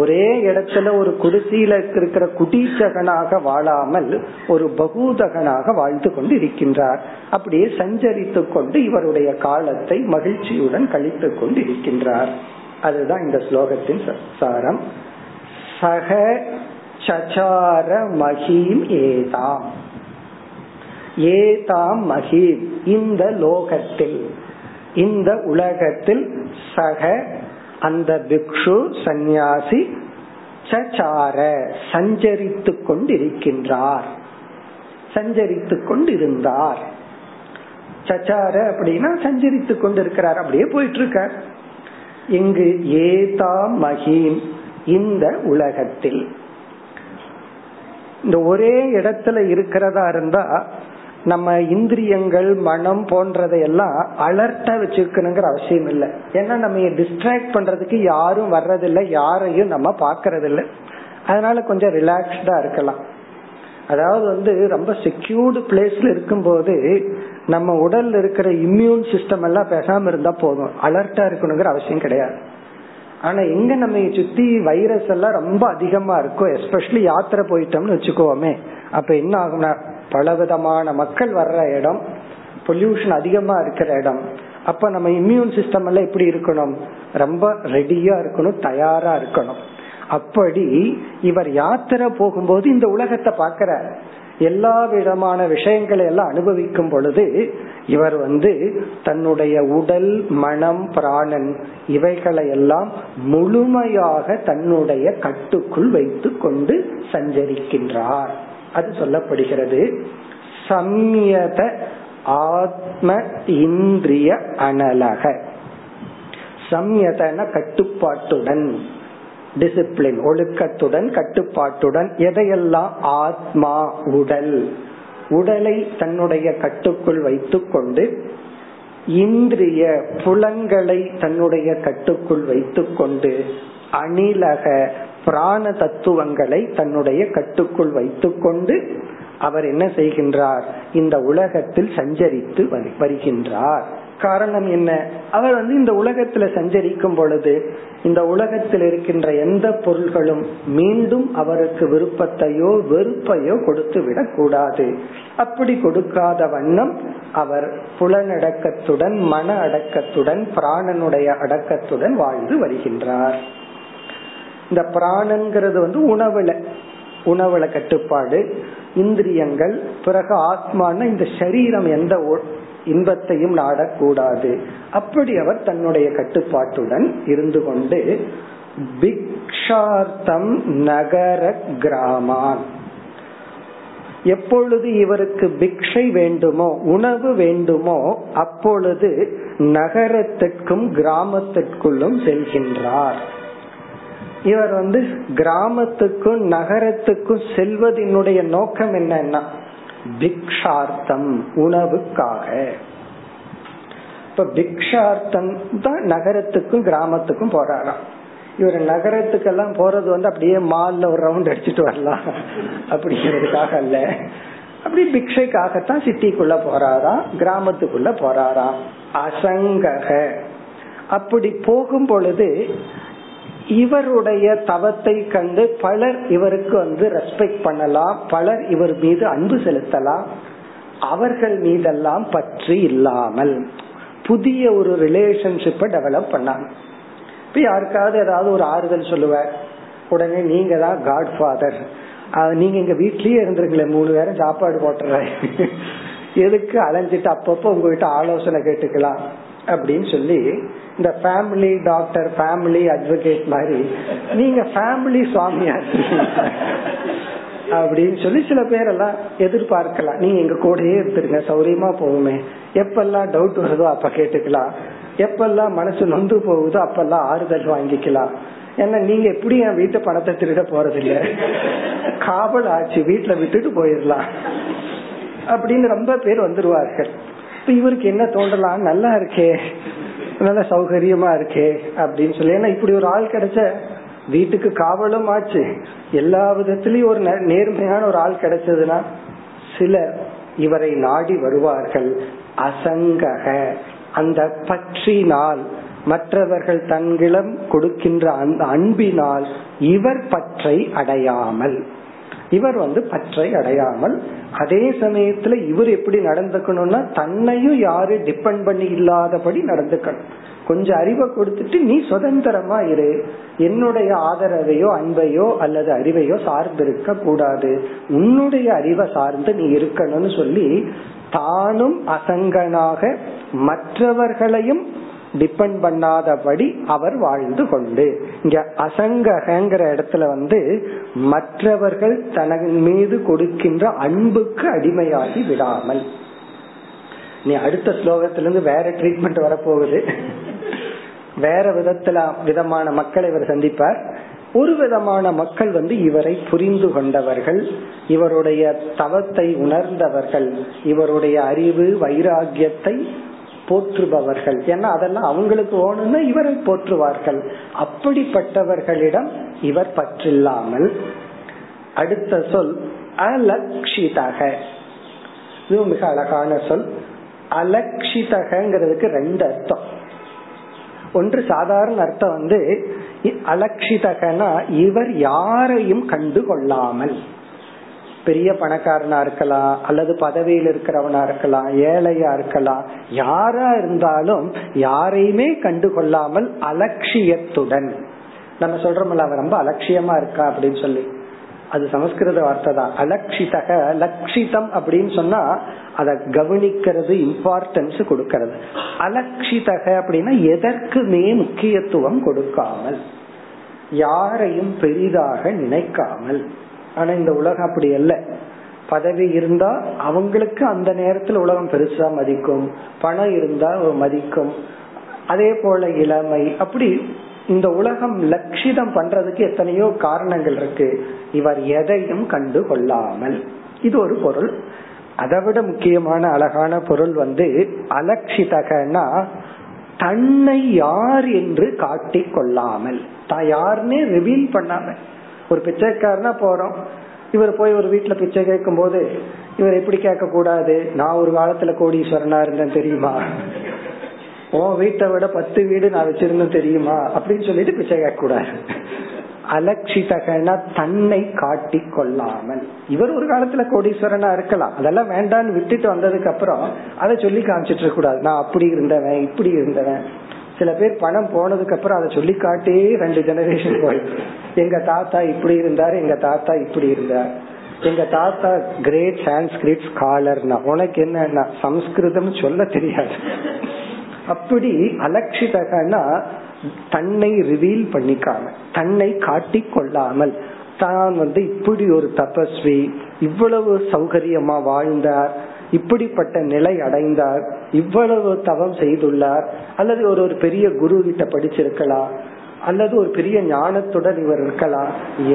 ஒரே இடத்துல ஒரு குடிசையில இருக்கிற குடிசகனாக வாழாமல் ஒரு பகூதகனாக வாழ்ந்து கொண்டு இருக்கின்றார். அப்படியே சஞ்சரித்து கொண்டு இவருடைய காலத்தை மகிழ்ச்சியுடன் கழித்து கொண்டு இருக்கின்றார். அதுதான் இந்த ஸ்லோகத்தின் சாரம். சக சசார மஹீம் ஏதாம், ஏதாம் மஹீம் இந்த லோகத்தில் இந்த உலகத்தில், சக அந்த பிக்ஷு சந்நியாசி, சசார சஞ்சரித்து கொண்டிருக்கின்றார், சஞ்சரித்து கொண்டிருந்தார். சசார அப்படின்னா சஞ்சரித்து கொண்டிருக்கிறார், அப்படியே போயிட்டு இருக்கார். இங்கு ஏதாம் மஹீம் இந்த உலகத்தில், இந்த ஒரே இடத்துல இருக்கிறதா இருந்தா நம்ம இந்திரியங்கள் மனம் போன்றதையெல்லாம் அலர்ட்டா வச்சுக்கணுங்கிற அவசியம் இல்லை. ஏன்னா நம்ம டிஸ்ட்ராக்ட் பண்றதுக்கு யாரும் வர்றதில்லை, யாரையும் நம்ம பாக்கறது இல்லை. அதனால கொஞ்சம் ரிலாக்ஸ்டா இருக்கலாம். அதாவது வந்து ரொம்ப செக்யூர்டு பிளேஸ்ல இருக்கும் போது நம்ம உடல்ல இருக்கிற இம்யூன் சிஸ்டம் எல்லாம் பேசாம இருந்தா போதும், அலர்ட்டா இருக்கணுங்கிற அவசியம் கிடையாது. ஆனா எங்க நம்ம சுத்தி வைரஸ் எல்லாம் ரொம்ப அதிகமா இருக்கும், எஸ்பெஷலி யாத்திரை போயிட்டோம்னு வச்சுக்கோமே, அப்ப என்ன ஆகும்னா பலவிதமான மக்கள் வர்ற இடம், பொல்யூஷன் அதிகமா இருக்கிற இடம், அப்ப நம்ம இம்யூன் சிஸ்டம் எல்லாம் எப்படி இருக்கணும், ரொம்ப ரெடியா இருக்கணும், தயாரா இருக்கணும். அப்படி இவர் யாத்திரை போகும்போது இந்த உலகத்தை பார்க்கிறார், எல்லா விதமான விஷயங்களை எல்லாம் அனுபவிக்கும் பொழுது இவர் வந்து தன்னுடைய உடல் மனம் பிராணன் இவைகளை எல்லாம் முழுமையாக தன்னுடைய கட்டுக்குள் வைத்து கொண்டு சஞ்சரிக்கின்றார். அது சொல்லப்படுகிறது. சம்யத ஆத்ம இந்திரிய அனலக, சம்யதன கட்டுப்பாட்டுடன், டிசிப்ளின் ஒழுக்கத்துடன் கட்டுப்பாட்டுடன், எதையெல்லாம் ஆத்மா உடல், உடலை தன்னுடைய கட்டுக்குள் வைத்துக் கொண்டு, இந்திரிய புலன்களை தன்னுடைய கட்டுக்குள் வைத்துக் கொண்டு, அணிலக பிராண தத்துவங்களை தன்னுடைய கட்டுக்குள் வைத்துக் கொண்டு அவர் என்ன செய்கின்றார், இந்த உலகத்தில் சஞ்சரித்து வருகின்றார். காரணம் என்ன, அவர் வந்து இந்த உலகத்துல சஞ்சரிக்கும் பொழுது இந்த உலகத்தில் இருக்கின்ற எந்த பொருள்களும் மீண்டும் அவருக்கு விருப்பத்தையோ வெறுப்பையோ கொடுத்து விடக் கூடாது. அப்படி கொடுக்காத வண்ணம் அவர் புலனடக்கத்துடன் மன அடக்கத்துடன் பிராணனுடைய அடக்கத்துடன் வாழ்ந்து வருகின்றார். இந்த பிராணங்கிறது வந்து உணவுல உணவுல கட்டுப்பாடு, இந்திரியங்கள், பிறகு ஆத்மான இந்த சரீரம் எந்த இன்பத்தையும் நாடக்கூடாது. அப்படி அவர் தன்னுடைய கட்டுப்பாட்டுடன் இருந்து கொண்டு பிக்ஷார்த்தம் நகர கிராமான், எப்பொழுது இவருக்கு பிக்ஷை வேண்டுமோ உணவு வேண்டுமோ அப்பொழுது நகரத்திற்கும் கிராமத்திற்குள்ளும் செல்கின்றார். இவர் வந்து கிராமத்துக்கும் நகரத்துக்கும் செல்வதினுடைய நோக்கம் என்னன்னா பிக்ஷார்த்தம் உணவுக்காக. இப்ப பிக்ஷார்த்தம் தான் நகரத்துக்கும் கிராமத்துக்கும் போறாராம். இவர் நகரத்துக்கெல்லாம் போறது வந்து அப்படியே மால்ல ஒரு ரவுண்ட் அடிச்சுட்டு வரலாம் அப்படிங்கிறதுக்காக அல்ல, அப்படி பிக்ஷைக்காகத்தான் சிட்டிக்குள்ள போறாராம், கிராமத்துக்குள்ள போறாராம். அசங்கக அப்படி போகும் பொழுது இவருடைய தவத்தை கண்டு பலர் இவருக்கு வந்து ரெஸ்பெக்ட் பண்ணலாம், பலர் இவர் மீது அன்பு செலுத்தலாம். அவர்கள் மீதெல்லாம் பற்றி இல்லாமல் புதிய ஒரு ரிலேஷன்ஷிப்பை டெவலப் பண்ணாங்க. இப்ப யாருக்காவது ஏதாவது ஒரு ஆறுதல் சொல்லுவார், உடனே நீங்க தான் காட்ஃபாதர், நீங்க எங்க வீட்லயே இருந்திருக்கீங்களே, மூணு பேரும் சாப்பாடு போட்டுற, எதுக்கு அலைஞ்சிட்டு அப்பப்போ உங்ககிட்ட ஆலோசனை கேட்டுக்கலாம் அப்படின்னு சொல்லி, இந்த ஃபேமிலி டாக்டர் ஃபேமிலி அட்வொகேட் மாதிரி நீங்க ஃபேமிலி சுவாமியா அப்படின்னு சொல்லி சில பேரெல்லாம் எதிர்பார்க்கலாம், நீங்க எங்க கூடயே இருந்துருங்க சௌரியமா போகுமே, எப்பெல்லாம் டவுட் வருதோ அப்ப கேட்டுக்கலாம், எப்பெல்லாம் மனசு நொந்து போகுதோ அப்பெல்லாம் ஆறுதல் வாங்கிக்கலாம். ஏன்னா நீங்க எப்படி என் வீட்டு பணத்தை திருட போறது இல்ல, காவல் ஆச்சு வீட்டுல விட்டுட்டு போயிடலாம் அப்படின்னு ரொம்ப பேர் வந்துருவார்கள். இப்ப இவருக்கு என்ன தோன்றலாம், நல்லா இருக்கே நல்ல சௌகரியமா இருக்கே அப்படின்னு சொல்லி, ஏன்னா இப்படி ஒரு ஆள் கிடைச்ச வீட்டுக்கு காவலும் ஆச்சு, எல்லா விதத்திலயும் ஒரு நேர்மையான ஒரு ஆள் கிடைச்சதுன்னா சிலர் இவரை நாடி வருவார்கள். அசங்கக, அந்த பற்றினால், மற்றவர்கள் தன்னிடம் கொடுக்கின்ற அந்த அன்பினால் இவர் பற்றை அடையாமல், இவர் வந்து பற்றை அடையாமல், அதே சமயத்துல இவர் எப்படி நடந்துக்கணும்னா தன்னையும் யாரு டிபெண்ட் பண்ணி இல்லாதபடி நடந்துக்கணும். கொஞ்சம் அறிவை கொடுத்துட்டு நீ சுதந்திரமா இரு, என்னுடைய ஆதரவையோ அன்பையோ அல்லது அறிவையோ சார்ந்திருக்க கூடாது, உன்னுடைய அறிவை சார்ந்து நீ இருக்கணும்னு சொல்லி தானும் அசங்கனாக மற்றவர்களையும் டிபெண்ட் பண்ணாதபடி அவர் வாழ்ந்து கொண்டு, இங்க அசங்ககிற இடத்துல வந்து மற்றவர்கள் தனது மீது கொடுக்கின்ற அன்புக்கு அடிமையாகி விடாமல். நீ அடுத்த ஸ்லோகத்திலிருந்து வேற ட்ரீட்மெண்ட் வரப்போகுது, வேற விதத்துல விதமான மக்களை இவர் சந்திப்பார். ஒரு விதமான மக்கள் வந்து இவரை புரிந்து கொண்டவர்கள், இவருடைய தவத்தை உணர்ந்தவர்கள், இவருடைய அறிவு வைராகியத்தை போற்றுபவர்கள். ஏன்னா அதெல்லாம் அவங்களுக்கு ஓணும்னா இவரை போற்றுவார்கள். அப்படிப்பட்டவர்களிடம் இவர் பற்றில்லாமல். அடுத்த சொல் அலட்சிதக, இது மிக அழகான சொல். அலட்சிதகங்கிறதுக்கு ரெண்டு அர்த்தம். ஒன்று சாதாரண அர்த்தம் வந்து அலட்சிதகனா இவர் யாரையும் கண்டு கொள்ளாமல், பெரிய பணக்காரனா இருக்கலாம் அல்லது பதவியில் இருக்கிறவனா இருக்கலாம் ஏழையா இருக்கலாம், யாரா இருந்தாலும் யாரையுமே கண்டு கொள்ளாமல் அலட்சியத்துடன். நம்ம சொல்றோம்ல அவன் ரொம்ப அலட்சியமா இருக்கா அப்படின்னு சொல்லி, அது சமஸ்கிருத வார்த்தை தான் அலட்சிதக. லட்சிதம் அப்படின்னு சொன்னா அத கவனிக்கிறது, இம்பார்ட்டன்ஸ் கொடுக்கிறது. அலட்சிதக அப்படின்னா எதற்குமே முக்கியத்துவம் கொடுக்காமல், யாரையும் பெரிதாக நினைக்காமல். ஆனா இந்த உலகம் அப்படி அல்ல, பதவி இருந்தா அவங்களுக்கு அந்த நேரத்துல உலகம் பெருசா மதிக்கும், பணம் இருந்தா மதிக்கும், அதே போல இளமை. அப்படி இந்த உலகம் லட்சிதம் பண்றதுக்கு எத்தனையோ காரணங்கள் இருக்கு. இவர் எதையும் கண்டு கொள்ளாமல், இது ஒரு பொருள். அதை விட முக்கியமான அழகான பொருள் வந்து அலட்சிதகனா தன்னை யார் என்று காட்டி கொள்ளாமல், தான் யாருன்னே ரிவீல் பண்ணாம. ஒரு பிச்சைக்காரனா போறோம், இவர் போய் ஒரு வீட்டுல பிச்சை கேட்கும் போது இவர் எப்படி கேட்க கூடாது, நான் ஒரு காலத்துல கோடீஸ்வரனா இருந்தேன் தெரியுமா, உன் வீட்டை விட பத்து வீடு நான் வச்சிருந்தேன் தெரியுமா அப்படின்னு சொல்லிட்டு பிச்சை கேட்க கூடாது. அலட்சிதகனா தன்னை காட்டி கொள்ளாமல், இவர் ஒரு காலத்துல கோடீஸ்வரனா இருக்கலாம், அதெல்லாம் வேண்டான்னு விட்டுட்டு வந்ததுக்கு அப்புறம் அதை சொல்லி காமிச்சிட்டு இருக்க கூடாது, நான் அப்படி இருந்தவன் இப்படி இருந்தவன். சில பேர் பணம் போனதுக்கு அப்புறம் அதை சொல்லி காட்டி ரெண்டு ஜெனரேஷன் போயிடுச்சு, எங்க தாத்தா இப்படி இருந்தாரு, எங்க தாத்தா இப்படி இருந்தார், எங்க தாத்தா கிரேட் சான்ஸ்கிரிட் ஸ்காலர்னா, உனக்கு என்னன்னா சம்ஸ்கிருதம் சொல்ல தெரியாது. அப்படி அலட்சிதகனா தன்னை ரிவீல் பண்ணிக்காம, தன்னை காட்டி கொள்ளாமல், தான் வந்து இப்படி ஒரு தபஸ்வி, இவ்வளவு சௌகரியமா வாழ்ந்தார், இப்படிப்பட்ட நிலை அடைந்தார், இவ்வளவு தவம் செய்துள்ளார், அல்லது ஒரு ஒரு பெரிய குரு கிட்ட படிச்சிருக்கலாம், அல்லது ஒரு பெரிய ஞானத்துடன் இவர் இருக்கலாம்,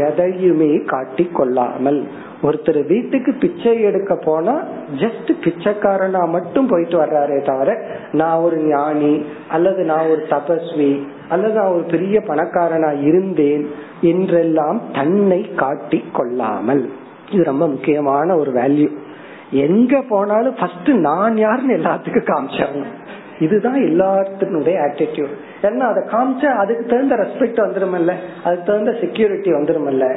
எதையுமே காட்டி கொள்ளாமல். ஒருத்தர் வீட்டுக்கு பிச்சை எடுக்க போனா ஜஸ்ட் பிச்சைக்காரனா மட்டும் போயிட்டு வர்றாரே தவிர நான் ஒரு ஞானி அல்லது நான் ஒரு தபஸ்வி அல்லது நான் ஒரு பெரிய பணக்காரனா இருந்தேன் என்றெல்லாம் தன்னை காட்டி கொள்ளாமல். இது ரொம்ப முக்கியமான ஒரு வேல்யூ. எங்க போனாலும் ஃபர்ஸ்ட் நான் யாருன்னு எல்லாத்துக்கும் காமிச்சாங்க, இதுதான் எல்லாத்தினுடைய ஆட்டிடியூட். ஏன்னா அதை காமிச்சா அதுக்கு தகுந்த ரெஸ்பெக்ட் வந்துருமில்ல, அதுக்கு தகுந்த செக்யூரிட்டி வந்துருமில்ல,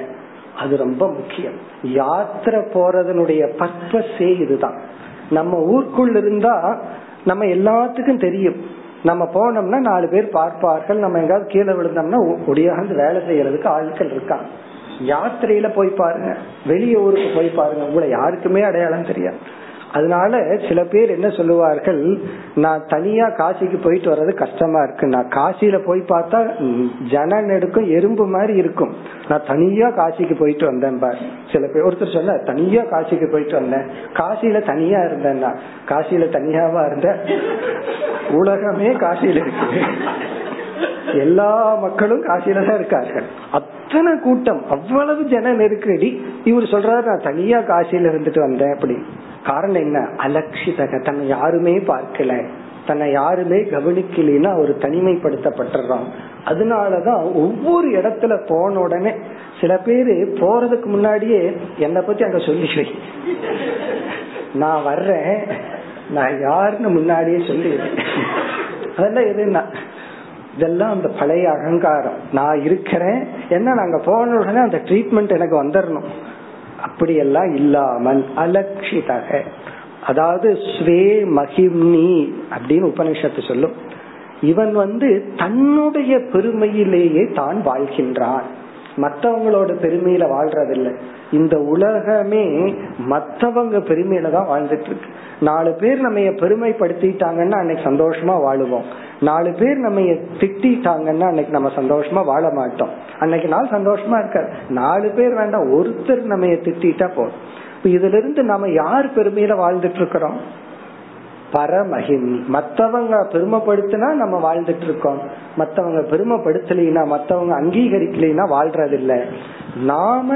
அது ரொம்ப முக்கியம். யாத்திரை போறதனுடைய பர்பஸே இதுதான். நம்ம ஊருக்குள்ள இருந்தா நம்ம எல்லாத்துக்கும் தெரியும், நம்ம போனோம்னா நாலு பேர் பார்ப்பார்கள், நம்ம எங்காவது கீழே விழுந்தோம்னா ஒடியாந்து வேலை செய்யறதுக்கு ஆட்கள் இருக்காங்க. யாத்திரையில போய் பாருங்க, வெளிய ஊருக்கு போய் பாருங்க, உங்களை யாருக்குமே அடையாளம் தெரியாது. அதனால சில பேர் என்ன சொல்லுவார்கள், நான் தனியா காசிக்கு போயிட்டு வர்றது கஷ்டமா இருக்கு, நான் காசியில போய் பார்த்தா ஜன நெடுக்கும் எறும்பு மாதிரி இருக்கும், நான் தனியா காசிக்கு போயிட்டு வந்தேன் பார். சில பேர் ஒருத்தர் சொன்ன தனியா காசிக்கு போயிட்டு வந்தேன், காசியில தனியா இருந்தேன்னா, காசியில தனியாவா இருந்த, உலகமே காசியில இருக்கு, எல்லா மக்களும் காசியில தான் இருக்கார்கள், அத்தனை கூட்டம், அவ்வளவு ஜன நெருக்கடி. இவர் சொல்றாரு நான் தனியா காசியில இருந்துட்டு வந்தேன் அப்படி. காரணம் என்ன, அலட்சிதக, தன்னை யாருமே பார்க்கல, தன்னை யாருமே கவனிக்கலன்னா ஒரு தனிமைப்படுத்தப்பட்டுறோம். அதனாலதான் ஒவ்வொரு இடத்துல போன உடனே சில பேரு போறதுக்கு முன்னாடியே என்னை பத்தி அங்க சொல்லி நான் வர்றேன், நான் யாருன்னு முன்னாடியே சொல்லி, அதெல்லாம் எதுன்னா இதெல்லாம் அந்த பழைய அகங்காரம். நான் இருக்கிறேன் ஏன்னா நாங்க போன உடனே அந்த ட்ரீட்மெண்ட் எனக்கு வந்துடணும், அப்படியெல்லாம் இல்லாமல் அலட்சிதக, அதாவது ஸ்வே மகிம்னி அப்படின்னு உபனிஷத்து சொல்லும். இவன் வந்து தன்னுடைய பெருமையிலேயே தான் வாழ்கின்றான், மற்றவங்களோட பெருமையில வாழ்றதில்லை. இந்த உலகமே மற்றவங்க பெருமையில தான் வாழ்ந்துட்டு இருக்கு. நாலு பேர் நம்ம பெருமைப்படுத்திட்டாங்கன்னா அன்னைக்கு சந்தோஷமா வாழுவோம், நாலு பேர் நம்ம திட்டாங்கன்னா அன்னைக்கு நம்ம சந்தோஷமா வாழ மாட்டோம், அன்னைக்கு நாள் சந்தோஷமா இருக்காது. நாலு பேர் வேண்டாம், ஒருத்தர் நம்ம திட்டா போதும். இதுல இருந்து நம்ம யார் பெருமையில வாழ்ந்துட்டு இருக்கிறோம், பரமஹிம். மற்றவங்க பெருமைப்படுத்தினா நம்ம வாழ்ந்துட்டு இருக்கோம், மற்றவங்க பெருமைப்படுத்தலைன்னா, மற்றவங்க அங்கீகரிக்கலைன்னா வாழ்றதில்லை. நாம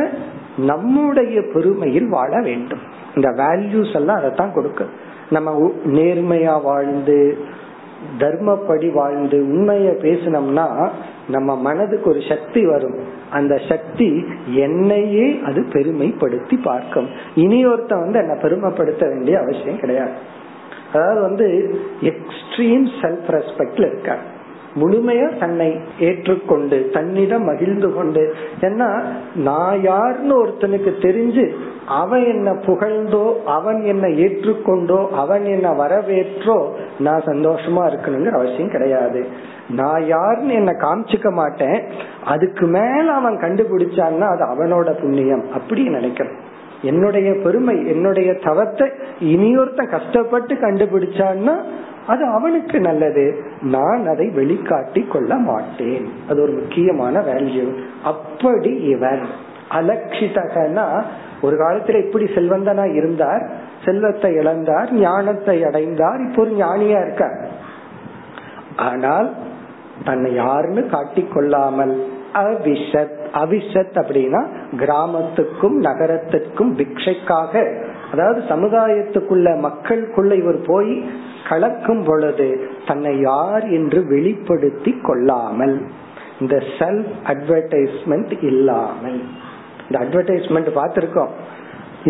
நம்முடைய பெருமையில் வாழ வேண்டும். இந்த வேல்யூஸ் எல்லாம் அதைத்தான் கொடுக்கும். நம்ம நேர்மையா வாழ்ந்து, தர்மப்படி வாழ்ந்து, உண்மைய பேசணும்னா நம்ம மனதுக்கு ஒரு சக்தி வரும். அந்த சக்தி என்னையே அது பெருமைப்படுத்தி பார்க்கும். இனி ஒருத்தன் வந்து என்ன பெருமைப்படுத்த வேண்டிய அவசியம் கிடையாது. அதாவது வந்து எக்ஸ்ட்ரீம் செல்ஃப் ரெஸ்பெக்ட்ல இருக்க, முழுமையா தன்னை ஏற்றுக்கொண்டு தன்னிடம் மகிழ்ந்து கொண்டு, ஏன்னா நான் யாருன்னு ஒருத்தனுக்கு தெரிஞ்சு அவன் என்ன புகழ்ந்தோ, அவன் என்ன ஏற்றுக்கொண்டோ, அவன் என்ன வரவேற்றோ நான் சந்தோஷமா இருக்கணுங்கிற அவசியம் கிடையாது. நான் யாருன்னு என்ன காமிச்சுக்க மாட்டேன், அதுக்கு மேல அவன் கண்டுபிடிச்சான்னா அது அவனோட புண்ணியம் அப்படி நினைக்கிறேன். என்னுடைய பெருமை, என்னுடைய தவத்தை இனியொருத்த கஷ்டப்பட்டு கண்டுபிடிச்சான்னா அது அவனுக்கு நல்லது, நான் அதை வெளிக்காட்டி கொள்ள மாட்டேன். அது ஒரு முக்கியமான வேல்யூ. அப்படி இவர் அலட்சிதகனா, ஒரு காலத்துல இப்படி செல்வந்தனா இருந்தார், செல்வத்தை இழந்தார், ஞானத்தை அடைந்தார், இப்போ ஒரு ஞானியா இருக்கார். ஆனால் தன்னை யாருன்னு காட்டிக்கொள்ளாமல் அவிஷத், அவிஷத் அப்படின்னா கிராமத்துக்கும் நகரத்திற்கும் பிக்ஷைக்காக, அதாவது சமுதாயத்துக்குள்ள மக்களுக்குள்ள இவர் போய் கலக்கும் பொழுது தன்னை யார் என்று வெளிப்படுத்தி கொள்ளாமல், இந்த செல்ஃப் அட்வர்டைஸ்மெண்ட் இல்லாமல். இந்த அட்வர்டைஸ்மெண்ட் பார்த்திருக்கோம்,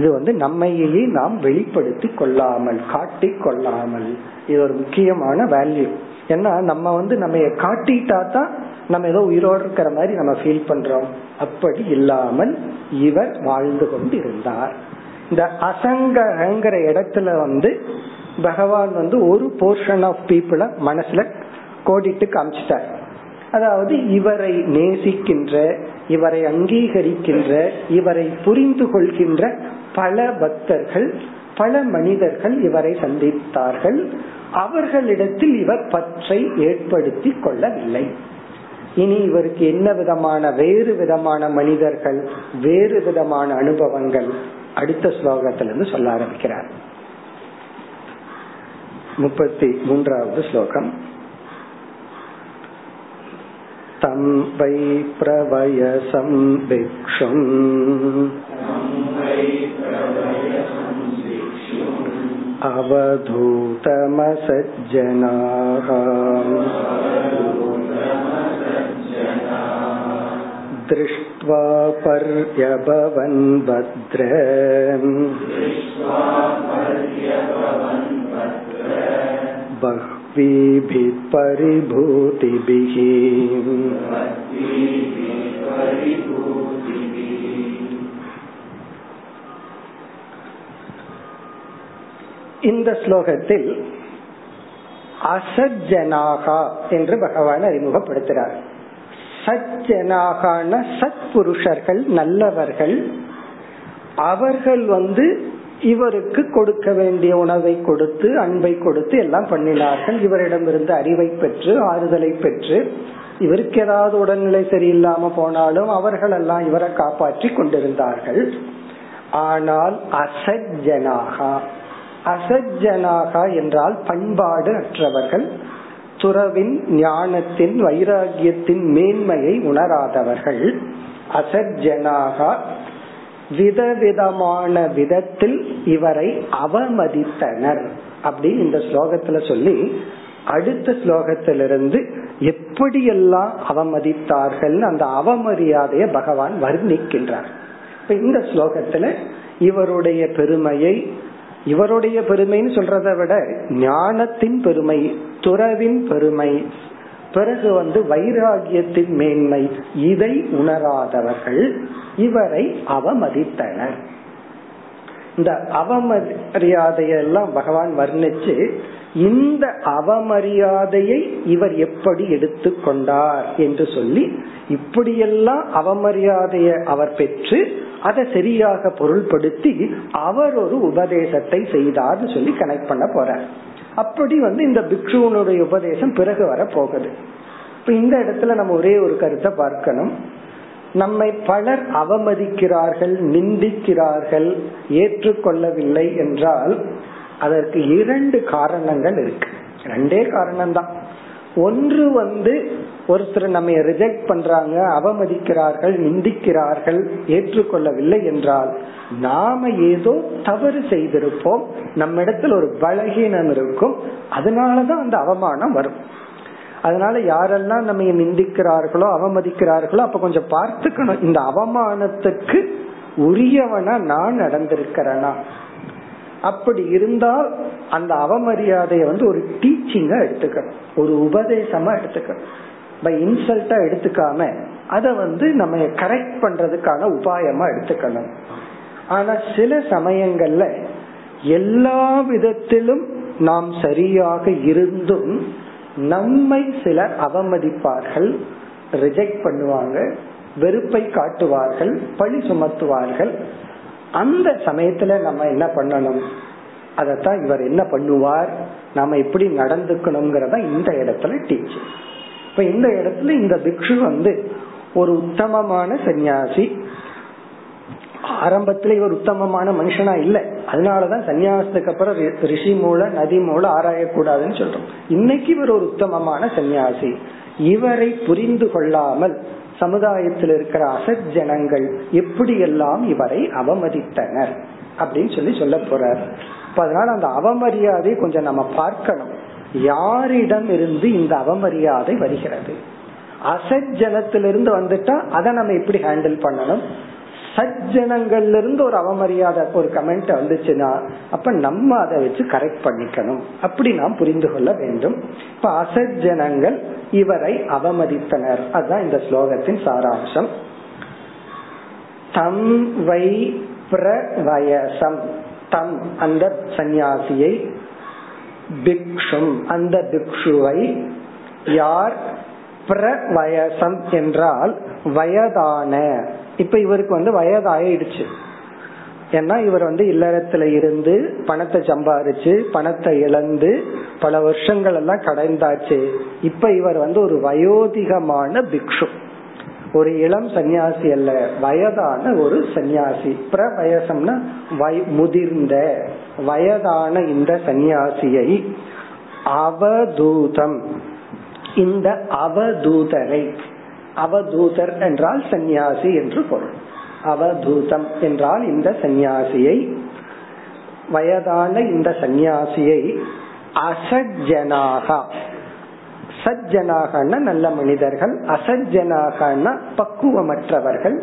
இது வந்து நம்மையே நாம் வெளிப்படுத்தி கொள்ளாமல், காட்டி கொள்ளாமல், இது ஒரு முக்கியமான வேல்யூ. ஏன்னா நம்ம வந்து நம்ம காட்டிட்டா தான் நம்ம ஏதோ உயிரோடு இருக்கிற மாதிரி நம்ம ஃபீல் பண்றோம். அப்படி இல்லாமல் இவர் வாழ்ந்து கொண்டு இருந்தார். இந்த அசங்கங்கிற இடத்துல வந்து பகவான் வந்து ஒரு போர்ஷன் ஆஃப் பீப்புளை மனசுல கோடிட்டு காமிச்சிட்டார். அதாவது இவரை நேசிக்கின்ற, இவரை அங்கீகரிக்கின்ற, இவரை புரிந்து கொள்கின்ற பல பக்தர்கள், பல மனிதர்கள் இவரை சந்தித்தார்கள். அவர்களிடத்தில் இவர் பற்றை ஏற்படுத்தி கொள்ளவில்லை. இனி இவருக்கு என்ன விதமான வேறு விதமான மனிதர்கள், வேறு விதமான அனுபவங்கள் அடுத்த ஸ்லோகத்திலிருந்து சொல்ல ஆரம்பிக்கிறார். முப்பத்தி மூன்றாவது ஸ்லோகம். தம் வை பிரவயசம் பிக்ஷும் அவதூதமசஜ்ஜனாஹ திருஷ்ட்வா பர்யபவன் பத்ரம் பஹ்வீபி பரிபூதிபிஹி. இந்த ஸ்லோகத்தில் அசஜ்ஜனாகா என்று பகவான் அறிமுகப்படுத்துகிறார். சஜ்ஜனாகான சத் புருஷர்கள், நல்லவர்கள், அவர்கள் வந்து இவருக்கு கொடுக்க வேண்டிய உணவை கொடுத்து அன்பை கொடுத்து எல்லாம் பண்ணினார்கள். இவரிடமிருந்து அறிவை பெற்று ஆறுதலை பெற்று இவருக்கு ஏதாவது உடல்நிலை சரியில்லாம போனாலும் அவர்கள் எல்லாம் இவரை காப்பாற்றி கொண்டிருந்தார்கள். ஆனால் அசஜ்ஜனாகா, அசஜ்ஜனாகா என்றால் பண்பாடு அற்றவர்கள், துறவின் ஞானத்தின் வைராகியத்தின் மேன்மையை உணராதவர்கள். அசஜ்ஜனாகா விதவிதமான விதத்தில் இவரை அவமதித்தனர் அப்படின்னு இந்த ஸ்லோகத்துல சொல்லி, அடுத்த ஸ்லோகத்திலிருந்து எப்படியெல்லாம் அவமதித்தார்கள் அந்த அவமரியாதைய பகவான் வர்ணிக்கின்றார். இந்த ஸ்லோகத்துல இவருடைய பெருமையை, இவருடைய பெருமைன்னு சொல்றதை விட ஞானத்தின் பெருமை, துறவின் பெருமை, பிறகு வந்து வைராகியத்தின் மேன்மை, இதை உணராதவர்கள் இவரை அவமதித்தனர். இந்த அவமரியாதையெல்லாம் பகவான் வர்ணிச்சு, இந்த அவமரியாதையை இவர் எப்படி எடுத்து கொண்டார் என்று சொல்லி, இப்படியெல்லாம் அவமரியாதைய அவர் பெற்று அதை சரியாக பொருள்படுத்தி அவர் ஒரு உபதேசத்தை செய்தார்னு சொல்லி கனெக்ட் பண்ண போறார். அப்படி வந்து இந்த பிக்ஷுவனுடைய உபதேசம் பிறகு வர போகுது. இப்ப இந்த இடத்துல நம்ம ஒரே ஒரு கருத்தை பார்க்கணும். நம்மை பலர் அவமதிக்கிறார்கள், நிந்திக்கிறார்கள், ஏற்றுக்கொள்ளவில்லை என்றால் அதற்கு இரண்டு காரணங்கள் இருக்கு. ரெண்டே காரணம்தான். ஒன்று வந்து ஒருத்தர் நம்ம ரிஜெக்ட் பண்றாங்க, அவமதிக்கிறார்கள், நிந்திக்கிறார்கள், ஏற்றுக்கொள்ளவில்லை என்றால் நாம ஏதோ தவறு செய்திருப்போம், நம்ம இடத்துல ஒரு பலகீனம் இருக்கும், அதனாலதான் அந்த அவமானம் வரும். அதனால யாரெல்லாம் நம்ம நிந்திக்கிறார்களோ அவமதிக்கிறார்களோ அப்ப கொஞ்சம் பார்த்துக்கணும், இந்த அவமானத்துக்கு உரியவனா நான் நடந்திருக்கிறேனா. அப்படி இருந்தால் அந்த அவமரியாதைய வந்து ஒரு டீச்சிங்கா எடுத்துக்கணும், ஒரு உபதேசமா எடுத்துக்கணும். பை இன்சல்ட்டா எடுத்துக்காம அத வந்து நம்ம கரெக்ட் பண்றதுக்கான உபாயமா எடுத்துக்கணும். ஆனா சில சமயங்கள்ல எல்லா விதத்திலும் நாம் சரியாக இருந்தும் நம்மை சிலர் அவமதிப்பார்கள், ரிஜெக்ட் பண்ணுவாங்க, வெறுப்பை காட்டுவார்கள், பழி சுமத்துவார்கள். அந்த சமயத்துல நம்ம என்ன பண்ணணும், அதத்தான் இவர் என்ன பண்ணுவார், நாம எப்படி நடந்துக்கணும்ங்கறத இந்த இடத்துல டீச்சர். இப்ப இந்த இடத்துல இந்த பிக்ஷு வந்து ஒரு உத்தமமான சன்னியாசி. ஆரம்பத்துல இவர் உத்தமமான மனுஷனா இல்ல, அதனாலதான் சன்னியாசத்துக்கு அப்புறம் ரிஷி மூல நதி மூல ஆராயக்கூடாதுன்னு சொல்றோம். இன்னைக்கு இவர் ஒரு உத்தமமான சன்னியாசி. இவரை புரிந்து கொள்ளாமல் சமுதாயத்தில் இருக்கிற அசஜனங்கள் எப்படியெல்லாம் இவரை அவமதித்தனர் அப்படின்னு சொல்லி சொல்ல போறார். அதனால அந்த அவமரியாதை கொஞ்சம் நம்ம பார்க்கணும், யாரிடம் இருந்து இந்த அவமரியாதை வருகிறது. அசஜனத்திலிருந்து வந்துட்டா அதை நம்ம எப்படி ஹேண்டில் பண்ணணும். சஜ்ஜனங்கள்ல இருந்து ஒரு அவமரியாதை ஒரு கமெண்ட் வந்துச்சுன்னா அப்ப நம்ம அதை வச்சு கரெக்ட் பண்ணிக்கணும். அப்படி நாம் புரிந்து கொள்ள வேண்டும். இப்ப அசஜ்ஜனங்கள் இவரை அவமதித்தனர், அதுதான் இந்த ஸ்லோகத்தின் சாராம்சம். தம் வை பிரவயசம், தம் அந்த சந்நியாசியை, பிக்ஷும் அந்த பிக்ஷுவை, யார், பிரவயசம் என்றால் வயதான. இப்ப இவருக்கு வந்து வயதாயிடுச்சு. ஏன்னா இவர் வந்து இல்லறத்துல இருந்து பணத்தை சம்பாரிச்சு பணத்தை இழந்து பல வருஷங்கள் எல்லாம் கடந்தாச்சு. இப்ப இவர் வந்து ஒரு வயோதிகமான பிக்ஷு, ஒரு இளம் சன்னியாசி அல்ல, வயதான ஒரு சன்னியாசி. பிரவயசம்னா வய முதிர்ந்த வயதான இந்த சன்னியாசியை, அவதூதம் இந்த அவதூதரை, அவதூதர் என்றால் சந்நியாசி என்று பொருள். அவதூதம் என்றால் இந்த சந்நியாசியை, வயதான இந்த சந்நியாசியை அசஜ்ஜனாக, சஜ்ஜனாகனா நல்ல மனிதர்கள், அசஜ்ஜனாகனா பக்குவமற்றவர்கள்,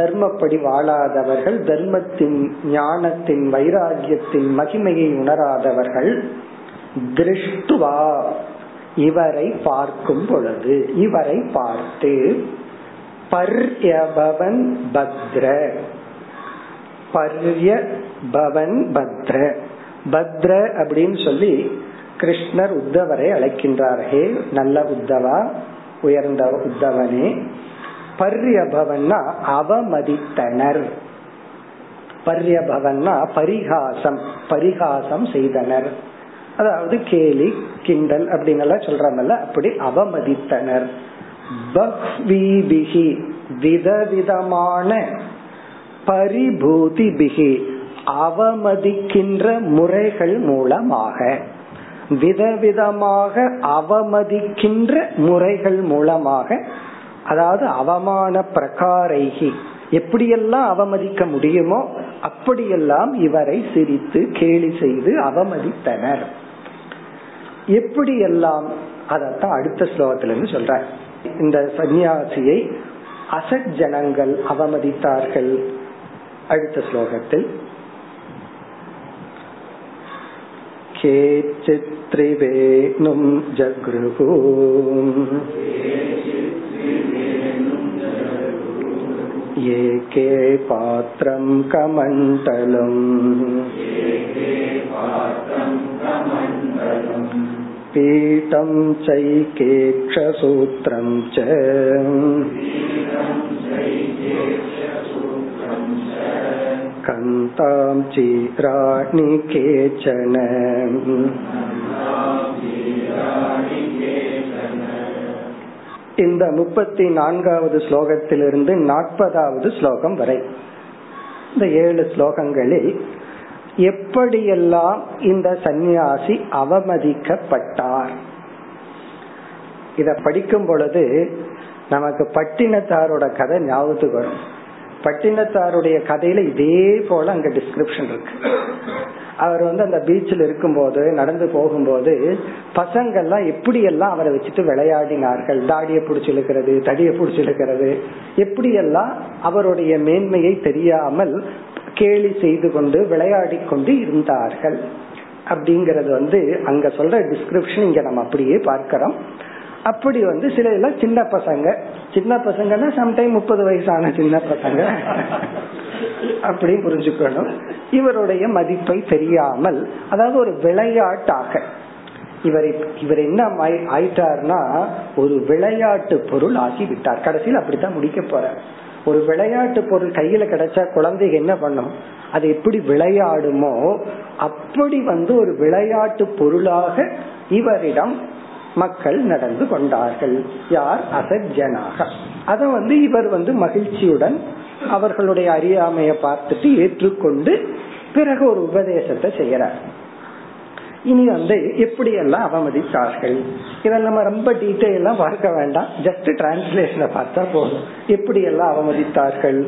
தர்மப்படி வாழாதவர்கள், தர்மத்தின் ஞானத்தின் வைராகியத்தின் மகிமையை உணராதவர்கள். திருஷ்டுவா இவரை பார்க்கும் பொழுது, இவரை பார்த்து, பர்யபவன் பத்ர, பர்யபவன் பத்ர, பத்ர அப்படின்னு சொல்லி கிருஷ்ணர் உத்தவரை அழைக்கின்றார். ஹே நல்ல உத்தவா, உயர்ந்த உத்தவனே. பர்யபவன்னா அவமதித்தனர், பர்யபவன்னா பரிகாசம், பரிகாசம் செய்தனர். அதாவது கேலி கிண்டல் அப்படின்னு சொல்றமல்ல, அப்படி அவமதித்தனர். பக்வீபிஹி விதவிதமான பரிபூதி பிஹி அவமதிக்கின்ற முறைகள் மூலமாக, விதவிதமாக அவமதிக்கின்ற முறைகள் மூலமாக, அதாவது அவமான பிரகாரைகி எப்படியெல்லாம் அவமதிக்க முடியுமோ அப்படியெல்லாம் இவரை சிரித்து கேலி செய்து அவமதித்தனர். எப்படியெல்லாம் அதத்தான் அடுத்த ஸ்லோகத்துல இருந்து சொல்ற. இந்த சன்னியாசியை அசஜனங்கள் அவமதித்தார்கள். அடுத்த ஸ்லோகத்தில் கேச்சித்ரிவேணும் ஜக்ருஹூம் ஏகே பாத்ரம் கமண்டலம் பீடம் சைகேக்ஷசூத்ரம் ச கந்தாம் சீராணி கேச்சன. இந்த முப்பத்தி நான்காவது ஸ்லோகத்திலிருந்து நாற்பதாவது ஸ்லோகம் வரை, இந்த ஏழு ஸ்லோகங்களில் எப்படியெல்லாம் இந்த சந்நியாசி அவமதிக்கப்பட்டார், இத படிக்கும் பொழுது நமக்கு பட்டினத்தாரோட கதை ஞாபகத்துக்கு வரும். பட்டினத்தாருடைய கதையில இதே போல அங்க டிஸ்கிரிப்ஷன் இருக்கு. அவர் வந்து அந்த பீச்சில் இருக்கும் போது நடந்து போகும்போது பசங்கள்லாம் எப்படி எல்லாம் அவரை வச்சுட்டு விளையாடினார்கள், தாடியை பிடிச்சி இழுக்கிறது, தடியை பிடிச்சி இழுக்கிறது, எப்படியெல்லாம் அவருடைய மேன்மையை தெரியாமல் கேலி செய்து கொண்டு விளையாடி கொண்டு இருந்தார்கள் அப்படிங்கறது வந்து அங்க சொல்ற டிஸ்கிரிப்ஷன் இங்க நம்ம அப்படியே பார்க்கிறோம். அப்படி வந்து சில எல்லாம் சின்ன பசங்க, சின்ன பசங்கன்னா சம்டைம் முப்பது வயசான சின்ன பசங்க அப்படி புரிஞ்சுக்கணும். இவருடைய மதிப்பை தெரியாமல், அதாவது ஒரு விளையாட்டாக இவரை இவர் என்ன ஆயிட்டார்னா ஒரு விளையாட்டு பொருள் ஆகிவிட்டார். கடைசியில் அப்படித்தான் முடிக்க போற. ஒரு விளையாட்டு பொருள் கையில கிடைச்சா குழந்தை என்ன பண்ணும், அது எப்படி விளையாடுமோ அப்படி வந்து ஒரு விளையாட்டு பொருளாக இவரிடம் மக்கள் நடந்து கொண்டார்கள். யார்? அசஜ்ஜனாக. அத வந்து இவர் வந்து மகிழ்ச்சியுடன் அவர்களுடைய அறியாமைய பார்த்துட்டு ஏற்றுக்கொண்டு பிறகு ஒரு உபதேசத்தை செய்யறார். இனி வந்து எப்படி எல்லாம் அவமதித்தார்கள் இதை நம்ம ரொம்ப டீட்டெயிலா பார்க்க வேண்டாம், ஜஸ்ட் டிரான்ஸ்லேஷனை பார்த்தா போதும். எப்படி எல்லாம் அவமதித்தார்கள்?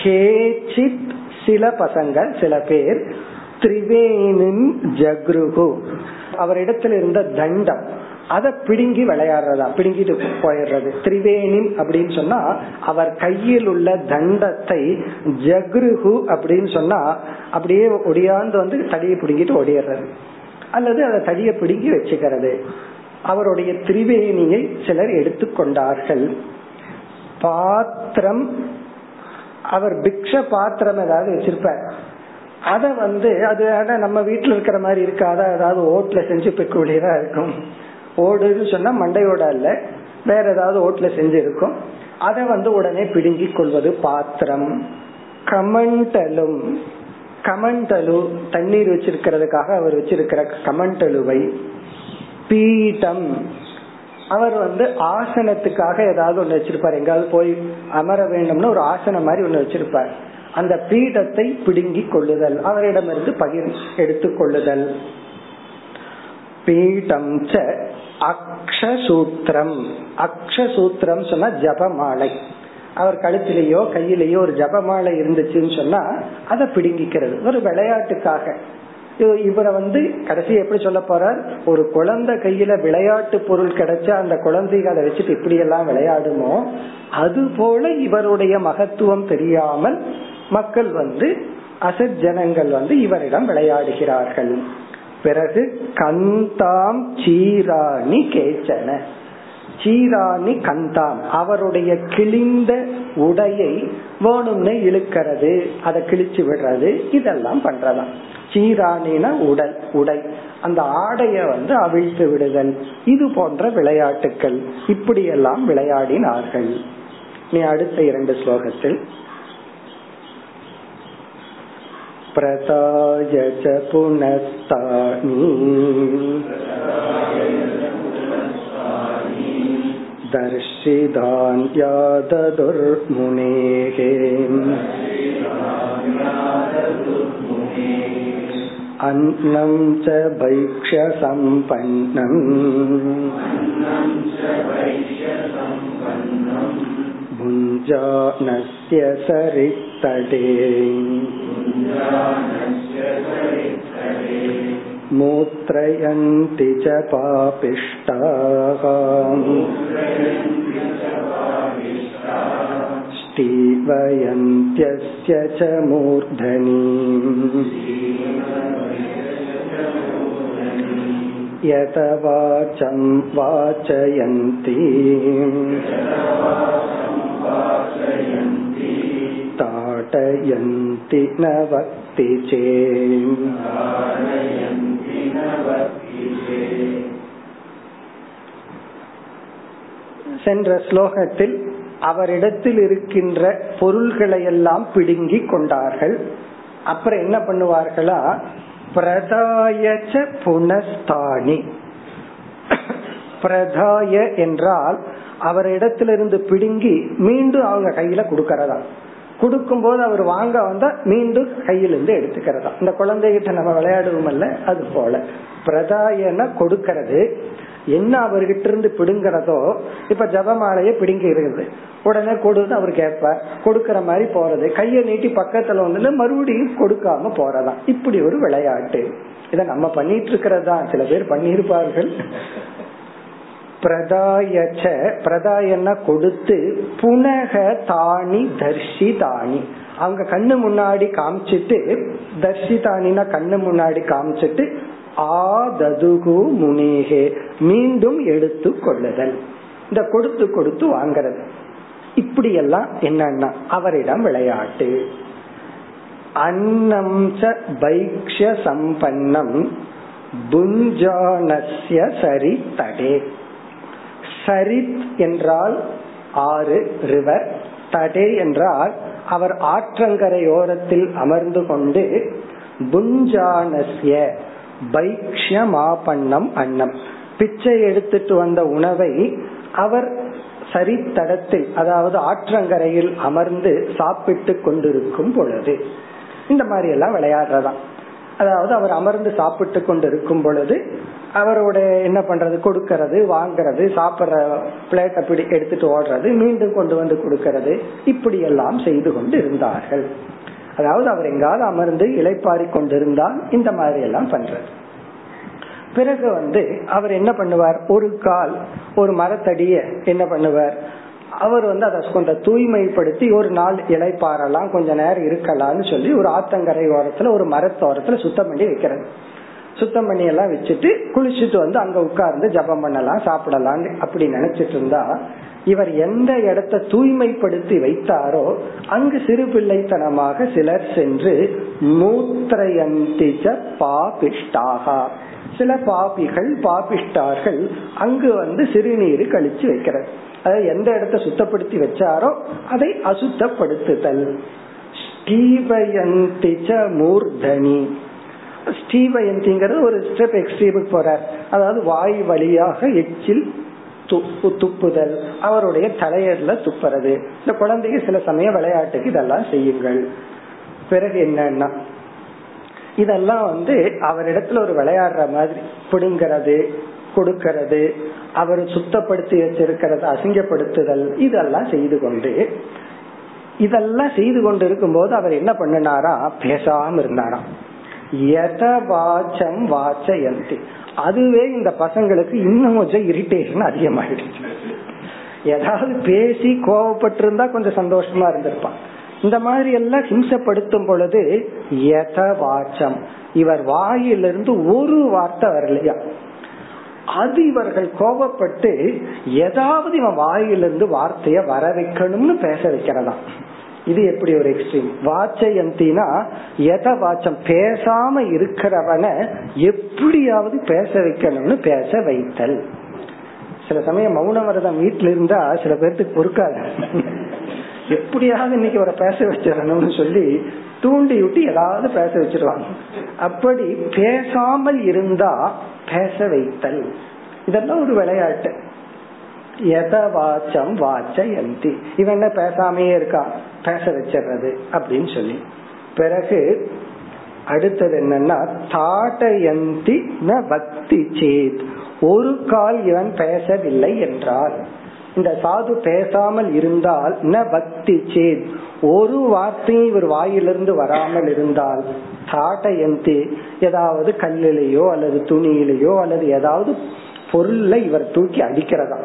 கேசித் சில பசங்க, சில பேர், திரிவேணின் ஜக்ருகு அவரிடத்துல இருந்த தண்டம் அதை பிடுங்கி விளையாடுறதா, பிடுங்கிட்டு போயிடுறது. திரிவேணி அப்படின்னு சொன்னா அவர் கையில் உள்ள தண்டத்தை, ஜக்ருஹு அப்படின்னு சொன்னா அப்படியே ஒடியாந்து வந்து தடியை பிடுங்கிட்டு ஓடிடுறது அல்லது அதை தடியை பிடுங்கி வச்சுக்கிறது. அவருடைய திரிவேணியை சிலர் எடுத்துக்கொண்டார்கள். பாத்திரம், அவர் பிக்ஷ பாத்திரம் ஏதாவது வச்சிருப்பார், அத வந்து அது நம்ம வீட்டுல இருக்கிற மாதிரி இருக்காத, அதாவது ஓட்டுல செஞ்சு பெக்கூடியதா இருக்கும். ஓடுன்னு சொன்னா மண்டையோட அல்ல, வேற ஏதாவது ஓட்டுல செஞ்சிருக்கும். அதை வந்து உடனே பிடுங்கி கொள்வது பாத்திரம். கமண்டலும், கமண்டலு தண்ணீர் வச்சிருக்கிறதுக்காக அவர் வச்சிருக்கிற கமண்டலுவை. பீடம், அவர் வந்து ஆசனத்துக்காக ஏதாவது ஒண்ணு வச்சிருப்பார், எங்காவது போய் அமர வேண்டும்னு ஒரு ஆசனம் மாதிரி ஒண்ணு வச்சிருப்பார், அந்த பீடத்தை பிடுங்கி கொள்ளுதல், அவரிடமிருந்து பகிர் எடுத்து கொள்ளுதல். பீடம் ச அக்ஷசூத்ரம், அக்ஷசூத்ரம் சொன்னா ஜபமாலை, அவர் கழுத்திலேயோ கையிலேயோ ஒரு ஜபமாலை இருந்துச்சுன்னு சொன்னா அதை பிடுங்கிக்கிறது ஒரு விளையாட்டுக்காக. இவரை வந்து கடைசி எப்படி சொல்ல போறார், ஒரு குழந்தை கையில விளையாட்டு பொருள் கிடைச்சா அந்த குழந்தைய அதை வச்சுட்டு இப்படி எல்லாம் விளையாடுமோ அது போல இவருடைய மகத்துவம் தெரியாமல் மக்கள் வந்து அசஜனங்கள் வந்து இவரிடம் விளையாடுகிறார்கள். பிறகு கந்தாம் சீராணி கேச்சன, சீராணி கந்தாம் அவருடைய கிழிந்த உடையை வேணும்னு இழுக்கிறது, அதை கிழிச்சு விடுறது, இதெல்லாம் பண்றதாம். சீராணினா உடல், உடை, அந்த ஆடைய வந்து அவிழ்த்து விடுதல், இது போன்ற விளையாட்டுக்கள். இப்படியெல்லாம் விளையாடினார்கள். நீ அடுத்த இரண்டு ஸ்லோகத்தில் பிரதாய ச புனஸ்தானி தர்ஷிதான்யாததுர்முனேஹ. அன்னம் ச பைக்ஷ சம்பன்னம் புஞ்சானஸ்ய சரித்தடே மூத்ரயந்தி ச பாபிஷ்டாஹ ஸ்தீவயந்த்யஸ்ய ச மூர்தனீம் யத வாசம் வாசயந்தி தாடயந்தி ந வக்தி சேம். சென்ற ஸ்லோகத்தில் அவரிடத்தில் இருக்கின்ற பொருள்களையெல்லாம் பிடுங்கி கொண்டார்கள். அப்புறம் என்ன பண்ணுவார்களா, பிரதாயச்ச புனஸ்தானி. பிரதாய என்றால் அவர் இடத்திலிருந்து பிடுங்கி மீண்டும் அவங்க கையில கொடுக்கறதா, கொடுக்கும் போது அவர் வாங்க வந்தா மீண்டும் கையிலிருந்து எடுத்துக்கிறதா. இந்த குழந்தைகிட்ட நம்ம விளையாடுவோம்ல, அது போல பிரதாயன கொடுக்கறது. என்ன அவர்கிட்ட இருந்து பிடுங்கிறதோ, இப்ப ஜபமாலைய பிடுங்கி இருக்குது, உடனே கொடுன்னு அவர் கேட்பார், கொடுக்கற மாதிரி போறது, கைய நீட்டி பக்கத்துல வந்து மறுபடியும் கொடுக்காம போறதா. இப்படி ஒரு விளையாட்டு. இத நம்ம பண்ணிட்டு இருக்கிறதா, சில பேர் பண்ணிருப்பார்கள். பிரதாயச்ச பிரதாயன்னா கொடுத்து, புனக தானி தர்ஷி தானி அவங்க கண்ணு முன்னாடி காமிச்சிட்டு, தர்ஷி தானினா கண்ணு முன்னாடி காமிச்சிட்டு, ஆததுகு முனேகே மீண்டும் எடுத்து கொள்ளுதல். இந்த கொடுத்து கொடுத்து வாங்கறது இப்படி எல்லாம் என்னன்னா அவரிடம் விளையாட்டு. அன்னம் ச பைக்ஷ்ய சம்பன்னம் புஞ்சானஸ்ய சரிதடே. சரித் என்றால் ஆறு, ரிவர். தடே என்றால் அவர் ஆற்றங்கரையோரத்தில் அமர்ந்து கொண்டு, புஞ்சானஸ்ய பைக்ஷ்யமாபன்னம் அன்னம் பிச்சை எடுத்துட்டு வந்த உணவை அவர் சரித்தடத்தில், அதாவது ஆற்றங்கரையில் அமர்ந்து சாப்பிட்டு கொண்டிருக்கும் பொழுது. இந்த மாதிரி எல்லாம் விளையாடுறதாம். அதாவது அவர் அமர்ந்து சாப்பிட்டு கொண்டிருக்கும் பொழுது அவருடைய என்ன பண்றது, கொடுக்கறது, வாங்கறது, சாப்பிட்ற பிளேட் அப்படி எடுத்துட்டு ஓடுறது, மீண்டும் கொண்டு வந்து கொடுக்கறது, இப்படி எல்லாம் செய்து கொண்டு இருந்தார்கள். அதாவது அவர் எங்காவது அமர்ந்து இளைப்பாரி கொண்டிருந்தால் இந்த மாதிரி எல்லாம் பண்றது. பிறகு வந்து அவர் என்ன பண்ணுவார், ஒரு கால் ஒரு மரத்தடிய என்ன பண்ணுவார், அவர் வந்து அதை கொஞ்சம் தூய்மைப்படுத்தி ஒரு நாள் இளைப்பாறலாம், கொஞ்ச நேரம் இருக்கலாம்னு சொல்லி ஒரு ஆத்தங்கரை ஓரத்துல ஒரு மரத்தோரத்துல சுத்தம் பண்ணி வைக்கிறது. சுத்தம் பண்ணி எல்லாம் வச்சுட்டு குளிச்சுட்டு வந்து அங்க உட்கார்ந்து ஜபம் பண்ணலாம், சாப்பிடலாம்னு அப்படி நினைச்சிட்டு இருந்தா, இவர் எந்த இடத்த தூய்மைப்படுத்தி வைத்தாரோ அங்கு சிறு பிள்ளைத்தனமாக சிலர் சென்று மூத்ரயந்தி ச பாபிஷ்டாஹ, சில பாபிகள் பாபிஷ்டார்கள் அங்கு வந்து சிறுநீர் கழிச்சு வைக்கிறது. அதாவது எந்த இடத்த சுத்தப்படுத்தி வச்சாரோ அதை அசுத்தப்படுத்துதல். ஸ்டீவயந்தி ச மூர்தனி. ஸ்டீவயந்திங்கிறது ஒரு ஸ்டெப் எக்ஸ்ட்ரீமுக்கு போறார். அதாவது வாய் வழியாக எச்சில் துப்புதல், அவருடைய தலையர்ல துப்புறது. இந்த குழந்தைக்கு சில சமயம் விளையாட்டுக்கு இதெல்லாம் செய்யுங்கள். பிறகு என்னன்னா இதெல்லாம் வந்து அவரிடத்துல ஒரு விளையாடுற மாதிரி, பிடுங்கிறது, கொடுக்கறது, அவர் சுத்தப்படுத்தி வச்சிருக்கிறது, அசிங்கப்படுத்துதல், இதெல்லாம் செய்து கொண்டு இதெல்லாம் செய்து கொண்டு இருக்கும் போது அவர் என்ன பண்ணினாரா, பேசாம இருந்தாராம். யதவாச்சம் வாச்சயந்தி. அதுவே இந்த பசங்களுக்கு இன்னும் கொஞ்சம் இரிட்டேஷன் அதிகமாயிடுச்சு. ஏதாவது பேசி கோபப்பட்டு இருந்தா கொஞ்சம் சந்தோஷமா இருந்திருப்பான். இந்த மாதிரி எல்லாம் ஹிம்சப்படுத்தும் பொழுது யதவாச்சம் இவர் வாயிலிருந்து ஒரு வார்த்தை வரலையா, அது இவர்கள் கோபப்பட்டு ஏதாவது இவன் வாயிலிருந்து வார்த்தைய வர வைக்கணும்னு பேச வைக்கிறதா. இது எப்படி ஒரு எக்ஸ்ட்ரீம். வாச்சயந்தினா எத வாச்சம் பேசாம இருக்கிறவனை எப்படியாவது பேச வைக்கணும்னு பேச வைத்தல். சில சமயம் மௌன விரதம் வீட்டுல இருந்தா சில பேருக்கு பொறுக்காது, எப்படியாவது இன்னைக்கு அவரை பேச வச்சிடணும்னு சொல்லி தூண்டி விட்டு ஏதாவது பேச வச்சிருவாங்க. அப்படி பேசாமல் இருந்தா பேச வைத்தல், இதெல்லாம் ஒரு விளையாட்டு. எதவாச்சம் வாச்சயந்தி, இவன் என்ன பேசாமையே இருக்கா, பேச வச்சிடறது அப்படின்னு சொல்லி. பிறகு அடுத்தது என்னன்னா தாடயந்தி ந வக்தி சேத், ஒரு கால் இவன் பேசவில்லை என்றால், இந்த சாது பேசாமல் இருந்தால் ந வக்தி சேத், ஒரு வார்த்தையும் இவர் வாயிலிருந்து வராமல் இருந்தால் தாடயந்தி, ஏதாவது கல்லிலேயோ அல்லது துணியிலேயோ அல்லது ஏதாவது பொருள்ல இவர் தூக்கி அடிக்கிறதா.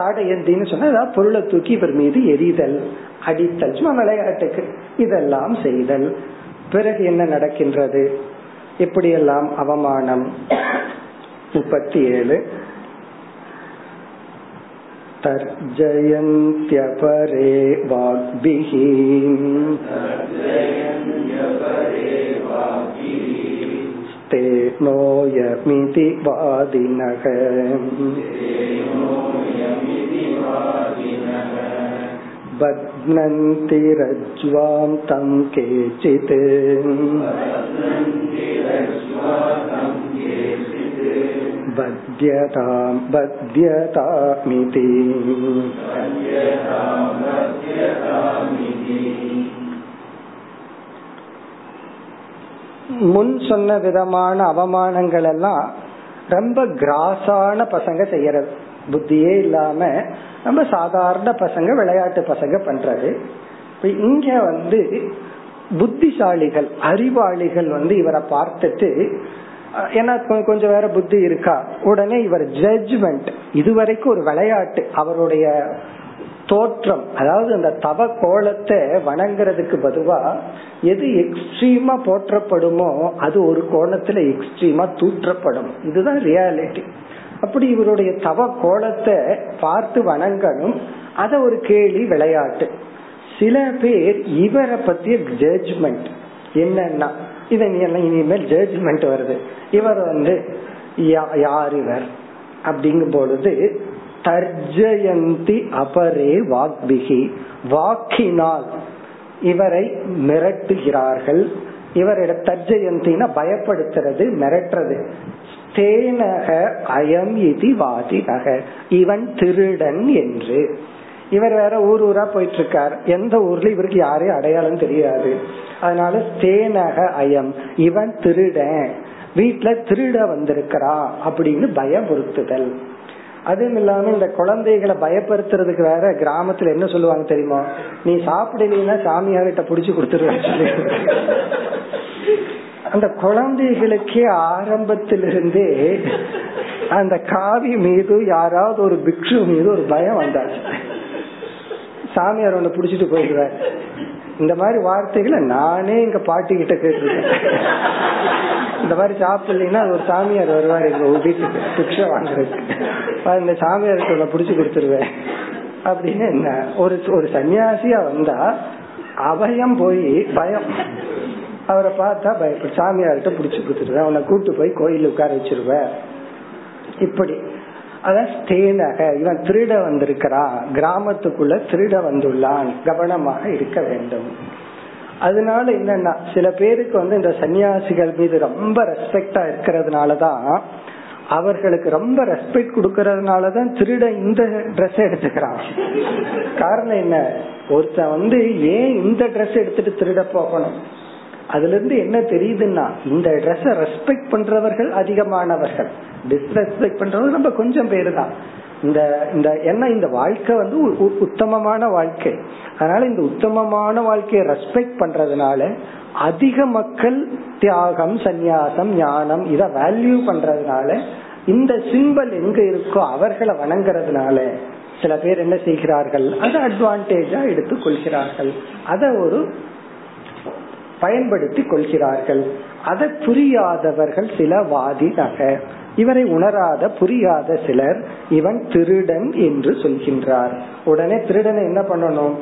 தாடயந்தின்னு சொன்னா ஏதாவது பொருளை தூக்கி இவர் மீது எரிதல், அடித்தல், சும்மா விளையாட்டுக்கு இதெல்லாம் செய்தல். பிறகு என்ன நடக்கின்றது, எப்படியெல்லாம் அவமானம். முப்பத்தி ஏழு தர்ஜயந்த்யபரே வாக்பிஹி ஸ்தேனோயமிதி வாதினக. முன் சொன்ன விதமான அவமானங்கள் எல்லாம் ரொம்ப கிராஸான பசங்க செய்யறது, புத்தியே இல்லாம நம்ம சாதாரண பசங்க, விளையாட்டு பசங்க பண்றது. இங்க வந்து புத்திசாலிகள், அறிவாளிகள் வந்து இவரை பார்த்துட்டு, ஏன்னா கொஞ்சம் வேற புத்தி இருக்கா, உடனே இவர் ஜட்ஜ்மெண்ட். இதுவரைக்கும் ஒரு விளையாட்டு, அவருடைய தோற்றம், அதாவது அந்த தவ கோலத்தை வணங்குறதுக்கு பதுவா எது எக்ஸ்ட்ரீமா போற்றப்படுமோ அது ஒரு கோணத்துல எக்ஸ்ட்ரீமா தூற்றப்படும், இதுதான் ரியாலிட்டி. அப்படி இவருடைய தவ கோலத்தை பார்த்து வணங்கணும், அத ஒரு கேலி விளையாட்டு. சில பேர் இவரை பத்திய ஜட்ஜ்மெண்ட் என்னன்னா, இதன் இனிமேல் ஜட்ஜ்மெண்ட் வருது, இவர் வந்து யார் இவர் அப்படிங்கும் பொழுது தர்ஜயந்தி அபரே வாக்பிகி, வாக்கினால் இவரை மிரட்டுகிறார்கள். இவரோட தர்ஜயந்தினா பயப்படுத்துறது, மிரட்டுறது. தேனக அயம் இதி வாதினக, இவன் திருடன் என்று. இவர் வேற ஊர் ஊரா போயிட்டு இருக்கார், எந்த ஊர்ல இவருக்கு யாரையும் அடையாளம் தெரியாது, அதனால தேனக அயம், இவன் திருடன், வீட்டுல திருட வந்திருக்கிறான் அப்படின்னு பயமுறுத்துதல். அதுவும் இல்லாம இந்த குழந்தைகளை பயப்படுத்துறதுக்கு வேற கிராமத்துல என்ன சொல்லுவாங்க தெரியுமா, நீ சாப்பிடலீன்னா சாமியார்கிட்ட புடிச்சு கொடுத்துருவேன் சொல்லி. அந்த குழந்தைகளுக்கே ஆரம்பத்திலிருந்தே அந்த காவி மீது, யாராவது ஒரு பிக்ஷு மீது ஒரு பயம் வந்தாச்சு, சாமியார் ஒண்ணு புடிச்சிட்டு போயிடுவார். இந்த மாதிரி வார்த்தைகளை நானே எங்க பாட்டி கிட்ட கேட்டிருக்கேன், இந்த மாதிரி சாப்பிடலீங்கன்னா ஒரு சாமியார் வருவார் எங்க வீட்டுக்கு பிக்ஷா வாங்குறதுக்கு, இந்த சாமியார்கிட்ட ஒண்ணு புடிச்சு கொடுத்துருவேன் அப்படின்னு. என்ன ஒரு ஒரு சன்னியாசியா வந்தா அபயம் போய் பயம், அவரை பார்த்தா பயப்படு, சாமியார்கிட்ட புடிச்சு கொடுத்துருவேன், அவனை கூட்டு போய் கோயில் உட்கார வச்சிருவேன் இப்படி. அதான் ஸ்தேனக, இவன் திருட வந்திருக்கிறான், கிராமத்துக்குள்ள திருட வந்துள்ளான், கவனமாக இருக்க வேண்டும். அதனால என்னன்னா சில பேருக்கு வந்து இந்த சன்னியாசிகள் மீது ரொம்ப ரெஸ்பெக்டா இருக்கிறதுனாலதான், அவர்களுக்கு ரொம்ப ரெஸ்பெக்ட் கொடுக்கறதுனாலதான் திருட இந்த ட்ரெஸ் எடுத்துக்கிறான். காரணம் என்ன, ஒருத்தன் வந்து ஏன் இந்த ட்ரெஸ் எடுத்துட்டு திருட போகணும், அதுல இருந்து என்ன தெரியுதுன்னா இந்த ட்ரெஸ் ரெஸ்பெக்ட் பண்றவர்கள் அதிகமானவர்கள், டிஸ்ரெஸ்பெக்ட் பண்றவங்க ரொம்ப கொஞ்சம் பேரு தான். இந்த இந்த என்ன இந்த வாழ்க்கை வந்து உத்தமமான வாழ்க்கை, அதனால இந்த உத்தமமான வாழ்க்கையை ரெஸ்பெக்ட் பண்றதுனால அதிக மக்கள் தியாகம், சந்நியாசம், ஞானம் இத வேல்யூ பண்றதுனால, இந்த சிம்பல் எங்க இருக்கோ அவர்களை வணங்குறதுனால சில பேர் என்ன செய்கிறார்கள், அதை அட்வான்டேஜா எடுத்து கொள்கிறார்கள், அத ஒரு பயன்படுத்தி கொள்கிறார்கள். அதை புரியாதவர்கள் சில வாதி நக, இவரை உணராத புரியாத சிலர் இவன் திருடன் என்று சொல்கின்றார். உடனே திருடனை என்ன பண்ணணும்,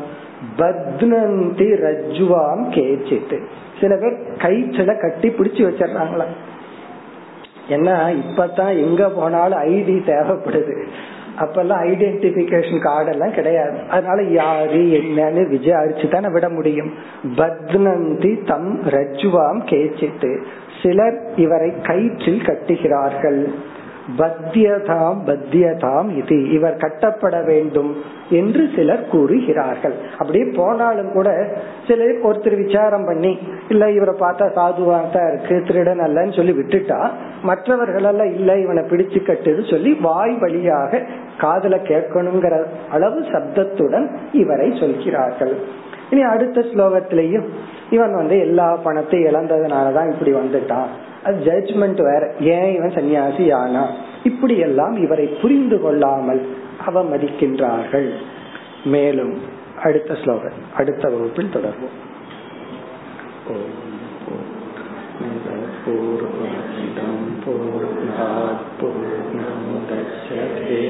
பத்னந்தி ரஜ்வாம் கேச்சிட்டு, சில பேர் கயிற்சில கட்டி பிடிச்சு வச்சிடறாங்களா, ஏன்னா இப்பதான் எங்க போனாலும் ஐடி தேவைப்படுது, அப்பெல்லாம் ஐடென்டிபிகேஷன் கார்டு எல்லாம் கிடையாது. அதனால யாரு என்னன்னு விசாரிச்சுதானே விட முடியும். பத்னந்தி தம் ரஜ்வாம் கேச்சிட்டு, சிலர் இவரை கயிற்றில் கட்டுகிறார்கள். பத்தியதாம் பத்தியதாம் இது, இவர் கட்டப்பட வேண்டும் என்று சிலர் கூறுகிறார்கள். அப்படியே போனாலும் கூட சிலர் ஒருத்தர் விசாரம் பண்ணி இல்ல இவரை பார்த்தா சாதுவா தான் இருக்கு, திருடன் அல்லன்னு சொல்லி விட்டுட்டா, மற்றவர்களெல்லாம் இல்ல இவனை பிடிச்சு கட்டுன்னு சொல்லி வாய் வழியாக காதுல கேட்கணுங்கிற அளவு சப்தத்துடன் இவரை சொல்கிறார்கள். இனி அடுத்த ஸ்லோகத்திலையும் இவன் வந்து எல்லா பணத்தையும் இழந்ததுனாலதான் இப்படி வந்துட்டான், அது ஜட்ஜ்மெண்ட் வேற, ஏன் இவன் சன்னியாசி ஆனா, இப்படி எல்லாம் இவரை புரிந்து கொள்ளாமல் அவமதிக்கின்றார்கள். மேலும் அடுத்த ஸ்லோகம் அடுத்த வகுப்பில் தொடர்வோம். ஓம் பூர்ணமிதம் பூர்ணாத் பூர்ணமுதச்யதே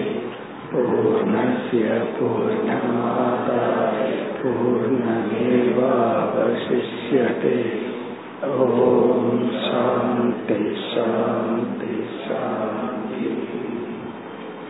பூர்ணஸ்ய பூர்ணமாதாய பூர்ணமேவாவசிஷ்யதே. Om Shanti Shanti Shanti.